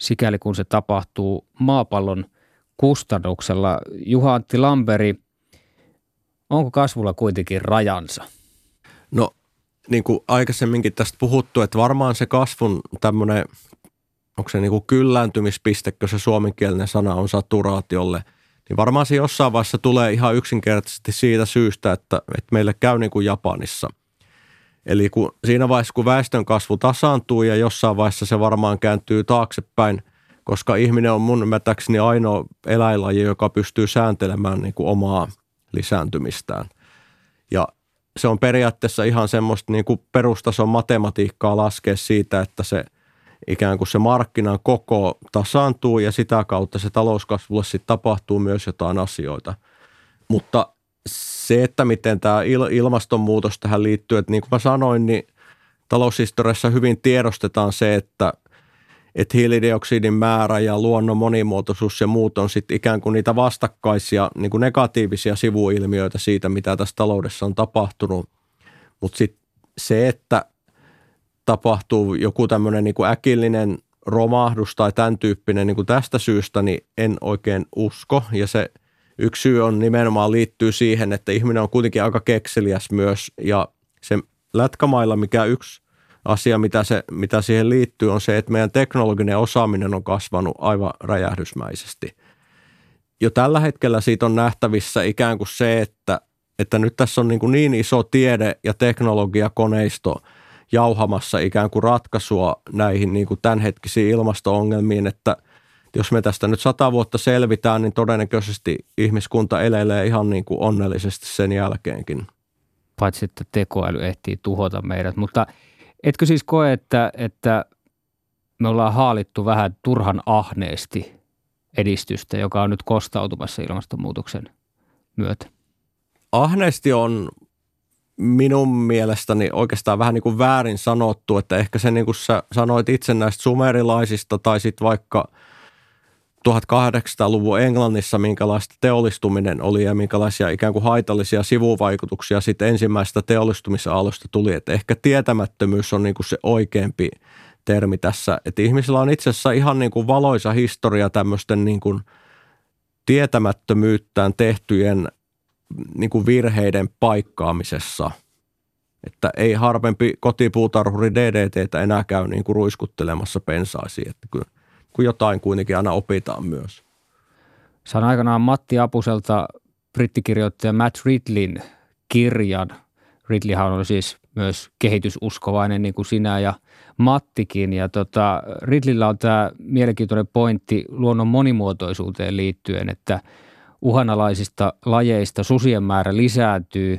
sikäli kun se tapahtuu maapallon kustannuksella. Juha-Antti Lamberg, onko kasvulla kuitenkin rajansa? No niin kuin aikaisemminkin tästä puhuttu, että varmaan se kasvun tämmöinen, onko se niin kuin kyllääntymispiste, kun se suomenkielinen sana on saturaatiolle, niin varmaan se jossain vaiheessa tulee ihan yksinkertaisesti siitä syystä, että, että meille käy niin kuin Japanissa. Eli kun, siinä vaiheessa, kun väestön kasvu tasaantuu ja jossain vaiheessa se varmaan kääntyy taaksepäin, koska ihminen on mun mätäkseni ainoa eläinlaji, joka pystyy sääntelemään niin kuin omaa lisääntymistään. Ja se on periaatteessa ihan semmoista niin kuin perustason matematiikkaa laskea siitä, että se ikään kuin se markkinan koko tasaantuu ja sitä kautta se talouskasvulle sitten tapahtuu myös jotain asioita. Mutta se, että miten tämä il- ilmastonmuutos tähän liittyy, että niin kuin mä sanoin, niin taloushistoriassa hyvin tiedostetaan se, että että hiilidioksidin määrä ja luonnon monimuotoisuus ja muut on sitten ikään kuin niitä vastakkaisia niin kuin negatiivisia sivuilmiöitä siitä, mitä tässä taloudessa on tapahtunut. Mutta sitten se, että tapahtuu joku tämmöinen niin kuin äkillinen romahdus tai tämän tyyppinen niin kuin tästä syystä, niin en oikein usko. Ja se yksi syy on nimenomaan liittyy siihen, että ihminen on kuitenkin aika kekseliäs myös. Ja se lätkämailla, mikä yksi asia, mitä, se, mitä siihen liittyy, on se, että meidän teknologinen osaaminen on kasvanut aivan räjähdysmäisesti. Jo tällä hetkellä siitä on nähtävissä ikään kuin se, että, että nyt tässä on niin, kuin niin iso tiede- ja teknologiakoneisto jauhamassa ikään kuin ratkaisua näihin niin kuin tämänhetkisiin ilmasto-ongelmiin, että jos me tästä nyt sata vuotta selvitään, niin todennäköisesti ihmiskunta elelee ihan niin kuin onnellisesti sen jälkeenkin. Paitsi, että tekoäly ehtii tuhota meidät, mutta etkö siis koe, että, että me ollaan haalittu vähän turhan ahneesti edistystä, joka on nyt kostautumassa ilmastonmuutoksen myötä? Ahneesti on minun mielestäni oikeastaan vähän niin kuin väärin sanottu, että ehkä se niin kuin sä sanoit itse näistä sumerilaisista tai sitten vaikka tuhatkahdeksansataaluvun Englannissa, minkälaista teollistuminen oli ja minkälaisia ikään kuin haitallisia sivuvaikutuksia sitten ensimmäisestä teollistumisaallosta tuli. Että ehkä tietämättömyys on niin kuin se oikeampi termi tässä. Että ihmisillä on itse asiassa ihan niin kuin valoisa historia tämmöisten niin kuin tietämättömyyttään tehtyjen niin kuin virheiden paikkaamisessa. Että ei harvempi kotipuutarhuri D D T:tä enää käy niin kuin ruiskuttelemassa pensaisiin, että kyllä. Kun jotain kuitenkin aina opitaan myös. Sain aikanaan Matti Apuselta brittikirjoittaja Matt Ridleyn kirjan. Ridleyhan on siis myös kehitysuskovainen niin kuin sinä ja Mattikin. Ja tota, Ridleyllä on tämä mielenkiintoinen pointti luonnon monimuotoisuuteen liittyen, että uhanalaisista lajeista susien määrä lisääntyy,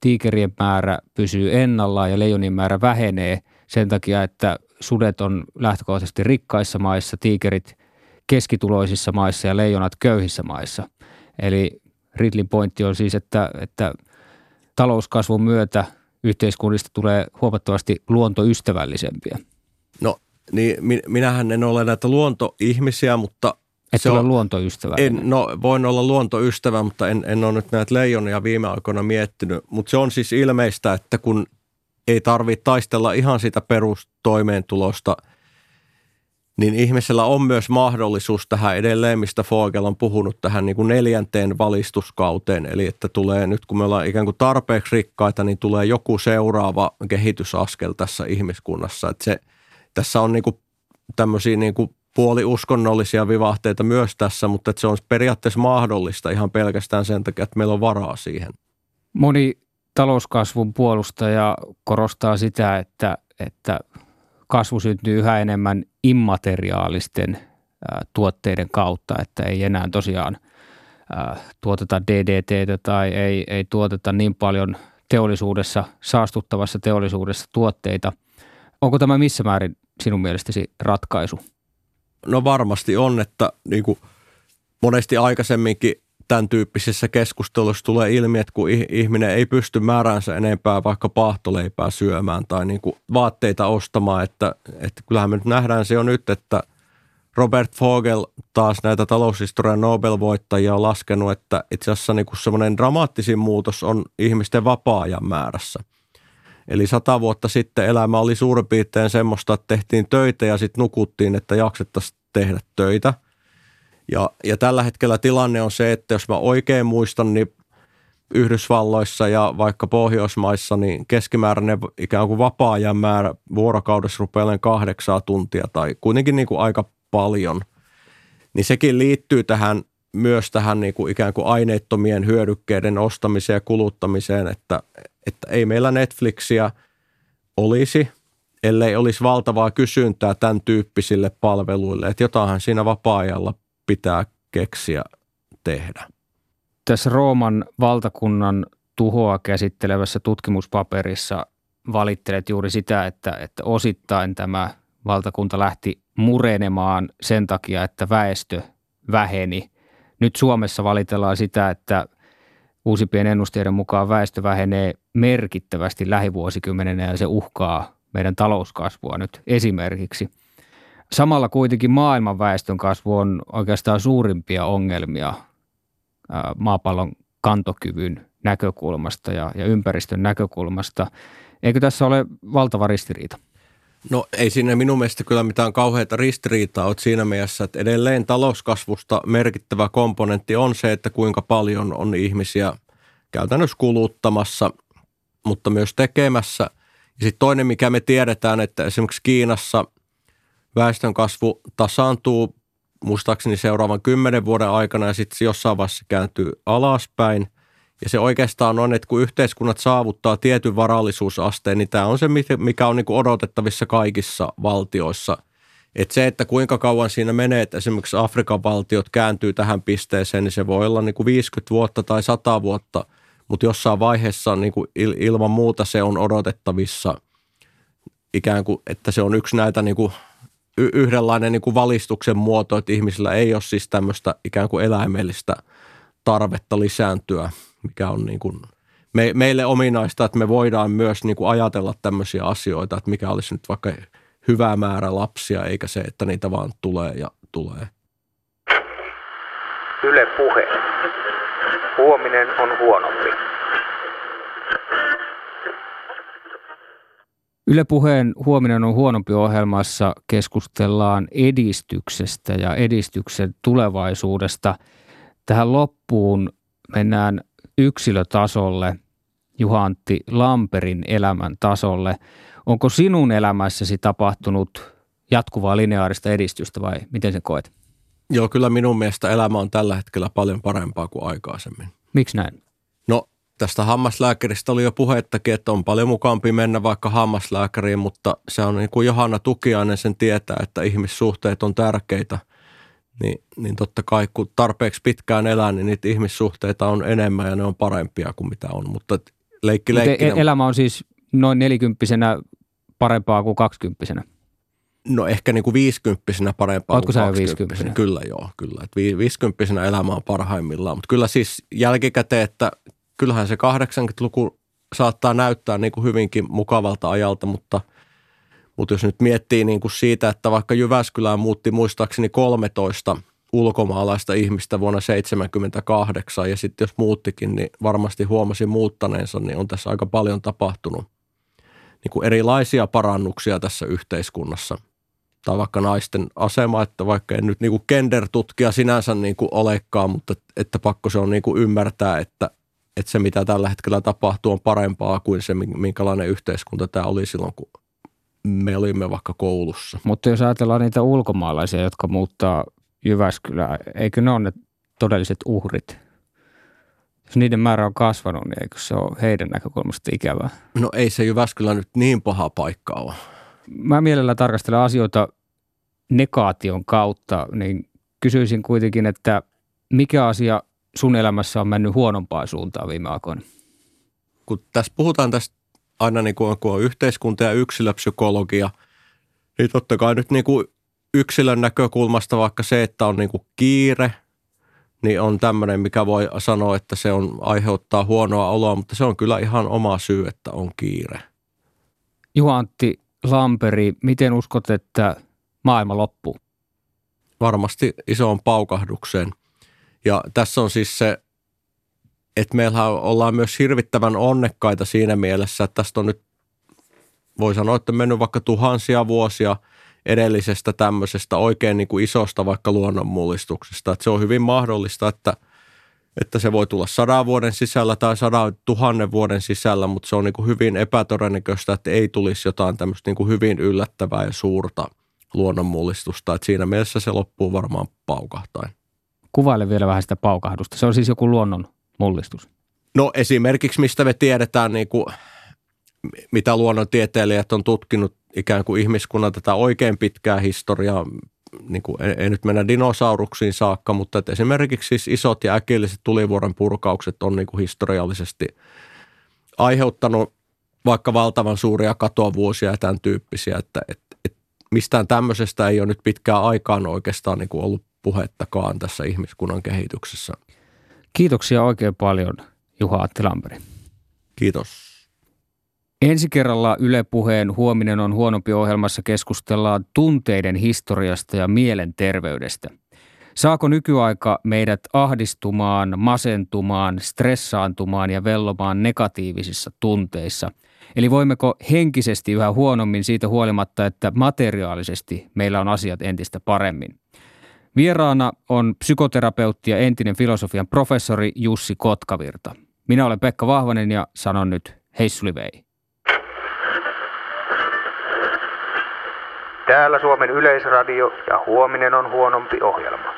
tiikerien määrä pysyy ennallaan ja leijonien määrä vähenee sen takia, että sudet on lähtökohtaisesti rikkaissa maissa, tiikerit keskituloisissa maissa ja leijonat köyhissä maissa. Eli Ridleyn pointti on siis, että, että talouskasvun myötä yhteiskunnista tulee huomattavasti luontoystävällisempiä. No niin, minähän en ole näitä luontoihmisiä, mutta Et ole luontoystävä. En, no voin olla luontoystävä, mutta en, en ole nyt näitä leijonia viime aikoina miettinyt. Mutta se on siis ilmeistä, että kun ei tarvitse taistella ihan sitä perustoimeentulosta, niin ihmisellä on myös mahdollisuus tähän edelleen, mistä Fogel on puhunut, tähän niin kuin neljänteen valistuskauteen. Eli että tulee nyt, kun me ollaan ikään kuin tarpeeksi rikkaita, niin tulee joku seuraava kehitysaskel tässä ihmiskunnassa. Että se, tässä on niin kuin tämmöisiä niin kuin puoliuskonnollisia vivahteita myös tässä, mutta että se on periaatteessa mahdollista ihan pelkästään sen takia, että meillä on varaa siihen. Moni talouskasvun puolustaja korostaa sitä, että, että kasvu syntyy yhä enemmän immateriaalisten äh, tuotteiden kautta, että ei enää tosiaan äh, tuoteta D D T:tä tai ei, ei tuoteta niin paljon teollisuudessa, saastuttavassa teollisuudessa tuotteita. Onko tämä missä määrin sinun mielestäsi ratkaisu? No varmasti on, että niin kuin monesti aikaisemminkin tämän tyyppisissä keskustelussa tulee ilmi, että kun ihminen ei pysty määräänsä enempää vaikka paahtoleipää syömään tai niin kuin vaatteita ostamaan, että, että kyllähän me nyt nähdään se jo nyt, että Robert Fogel taas näitä taloushistorian Nobel-voittajia on laskenut, että itse asiassa niin kuin semmoinen dramaattisin muutos on ihmisten vapaa-ajan määrässä. Eli sata vuotta sitten elämä oli suurin piirtein semmoista, että tehtiin töitä ja sitten nukuttiin, että jaksettaisiin tehdä töitä. Ja, ja tällä hetkellä tilanne on se, että jos mä oikein muistan, niin Yhdysvalloissa ja vaikka Pohjoismaissa, niin keskimääräinen ikään kuin vapaa-ajan määrä vuorokaudessa rupeaa kahdeksaa tuntia tai kuitenkin niin kuin aika paljon. Niin sekin liittyy tähän myös tähän niin kuin ikään kuin aineettomien hyödykkeiden ostamiseen ja kuluttamiseen, että, että ei meillä Netflixiä olisi, ellei olisi valtavaa kysyntää tämän tyyppisille palveluille, että jotainhan siinä vapaa-ajalla pitää keksiä tehdä. Tässä Rooman valtakunnan tuhoa käsittelevässä tutkimuspaperissa valittelet juuri sitä, että, että osittain tämä valtakunta lähti murenemaan sen takia, että väestö väheni. Nyt Suomessa valitellaan sitä, että uusimpien ennusteiden mukaan väestö vähenee merkittävästi lähivuosikymmenenä ja se uhkaa meidän talouskasvua nyt esimerkiksi. Samalla kuitenkin maailman väestön kasvu on oikeastaan suurimpia ongelmia maapallon kantokyvyn näkökulmasta ja, ja ympäristön näkökulmasta. Eikö tässä ole valtava ristiriita? No ei siinä minun mielestä kyllä mitään kauheita ristiriitaa ole siinä mielessä, että edelleen talouskasvusta merkittävä komponentti on se, että kuinka paljon on ihmisiä käytännössä kuluttamassa, mutta myös tekemässä. Ja sitten toinen, mikä me tiedetään, että esimerkiksi Kiinassa väestönkasvu tasaantuu muistaakseni seuraavan kymmenen vuoden aikana ja sitten jossain vaiheessa kääntyy alaspäin. Ja se oikeastaan on, että kun yhteiskunnat saavuttaa tietyn varallisuusasteen, niin tämä on se, mikä on niinku odotettavissa kaikissa valtioissa. Että se, että kuinka kauan siinä menee, että esimerkiksi Afrikan valtiot kääntyy tähän pisteeseen, niin se voi olla niinku viisikymmentä vuotta tai sata vuotta, mutta jossain vaiheessa niinku il- ilman muuta se on odotettavissa ikään kuin, että se on yksi näitä niinku y- yhdenlainen niinku valistuksen muoto, että ihmisillä ei ole siis tämmöistä ikään kuin eläimellistä tarvetta lisääntyä, mikä on niin kuin me, meille ominaista, että me voidaan myös niin kuin ajatella tämmöisiä asioita, että mikä olisi nyt vaikka hyvä määrä lapsia, eikä se, että niitä vaan tulee ja tulee. Yle Puhe. Huominen on huonompi. Yle Puheen Huominen on huonompi -ohjelmassa keskustellaan edistyksestä ja edistyksen tulevaisuudesta. Tähän loppuun mennään yksilötasolle, Juha-Antti Lambergin elämän tasolle. Onko sinun elämässäsi tapahtunut jatkuvaa lineaarista edistystä vai miten sen koet? Joo, kyllä minun mielestä elämä on tällä hetkellä paljon parempaa kuin aikaisemmin. Miksi näin? No tästä hammaslääkäristä oli jo puhettakin, että on paljon mukaampi mennä vaikka hammaslääkäriin, mutta se on niin kuin Johanna Tukiainen sen tietää, että ihmissuhteet on tärkeitä. Niin, niin totta kai, kun tarpeeksi pitkään elää, niin niitä ihmissuhteita on enemmän ja ne on parempia kuin mitä on, mutta leikki leikkinen. Elämä on siis noin nelikymppisenä parempaa kuin kaksikymppisenä? No ehkä niin kuin viisikymppisenä parempaa Ootko kuin kaksikymppisenä. Kyllä joo, kyllä. Et viisikymppisenä elämä on parhaimmillaan, mutta kyllä siis jälkikäteen, että kyllähän se kahdeksankymmentäluku saattaa näyttää niin kuin hyvinkin mukavalta ajalta, mutta Mutta jos nyt miettii niin kuin siitä, että vaikka Jyväskylään muutti muistaakseni kolmetoista ulkomaalaista ihmistä vuonna seitsemänkymmentäkahdeksan ja sitten jos muuttikin, niin varmasti huomasi muuttaneensa, niin on tässä aika paljon tapahtunut niin kuin erilaisia parannuksia tässä yhteiskunnassa. Tai vaikka naisten asema, että vaikka en nyt niin kuin gender-tutkija sinänsä niin kuin olekaan, mutta että pakko se on niin kuin ymmärtää, että, että se mitä tällä hetkellä tapahtuu on parempaa kuin se, minkälainen yhteiskunta tämä oli silloin, kun me olimme vaikka koulussa. Mutta jos ajatellaan niitä ulkomaalaisia, jotka muuttaa Jyväskylään, eikö ne ole ne todelliset uhrit? Jos niiden määrä on kasvanut, niin eikö se ole heidän näkökulmasta ikävää? No ei se Jyväskylä nyt niin paha paikka ole. Mä mielellä tarkastelen asioita negaation kautta, niin kysyisin kuitenkin, että mikä asia sun elämässä on mennyt huonompaan suuntaan viime aikoina? Kun tässä puhutaan tästä aina, niin kun on yhteiskunta ja yksilöpsykologia, niin totta kai nyt niin kuin yksilön näkökulmasta vaikka se, että on niin kuin kiire, niin on tämmöinen, mikä voi sanoa, että se on aiheuttaa huonoa oloa, mutta se on kyllä ihan oma syy, että on kiire. Juha-Antti Lamberg, miten uskot, että maailma loppuu? Varmasti isoon paukahdukseen. Ja tässä on siis se, että meillä ollaan myös hirvittävän onnekkaita siinä mielessä, että tästä on nyt, voi sanoa, että mennyt vaikka tuhansia vuosia edellisestä tämmöisestä oikein niin kuin isosta vaikka luonnonmullistuksesta. Että se on hyvin mahdollista, että, että se voi tulla sadan vuoden sisällä tai sadan tuhannen vuoden sisällä, mutta se on niin kuin hyvin epätodennäköistä, että ei tulisi jotain tämmöistä niin kuin hyvin yllättävää ja suurta luonnonmullistusta. Että siinä mielessä se loppuu varmaan paukahtain. Kuvaile vielä vähän sitä paukahdusta. Se on siis joku luonnonmullistus. No esimerkiksi mistä me tiedetään, niin kuin, mitä luonnontieteilijät on tutkinut, ikään kuin ihmiskunnan tätä oikein pitkää historiaa, niin kuin ei, ei nyt mennä dinosauruksiin saakka, mutta että esimerkiksi siis isot ja äkilliset tulivuoren purkaukset on niin kuin historiallisesti aiheuttanut vaikka valtavan suuria katovuosia ja tämän tyyppisiä, että et, et mistään tämmöisestä ei ole nyt pitkään aikaan oikeastaan niin kuin ollut puhettakaan tässä ihmiskunnan kehityksessä. Kiitoksia oikein paljon, Juha-Antti Lamberg. Kiitos. Ensi kerralla Yle Puheen Huominen on huonompi -ohjelmassa keskustellaan tunteiden historiasta ja mielenterveydestä. Saako nykyaika meidät ahdistumaan, masentumaan, stressaantumaan ja vellomaan negatiivisissa tunteissa? Eli voimmeko henkisesti yhä huonommin siitä huolimatta, että materiaalisesti meillä on asiat entistä paremmin? Vieraana on psykoterapeutti ja entinen filosofian professori Jussi Kotkavirta. Minä olen Pekka Vahvanen ja sanon nyt heissulivei. Täällä Suomen Yleisradio ja Huominen on huonompi -ohjelma.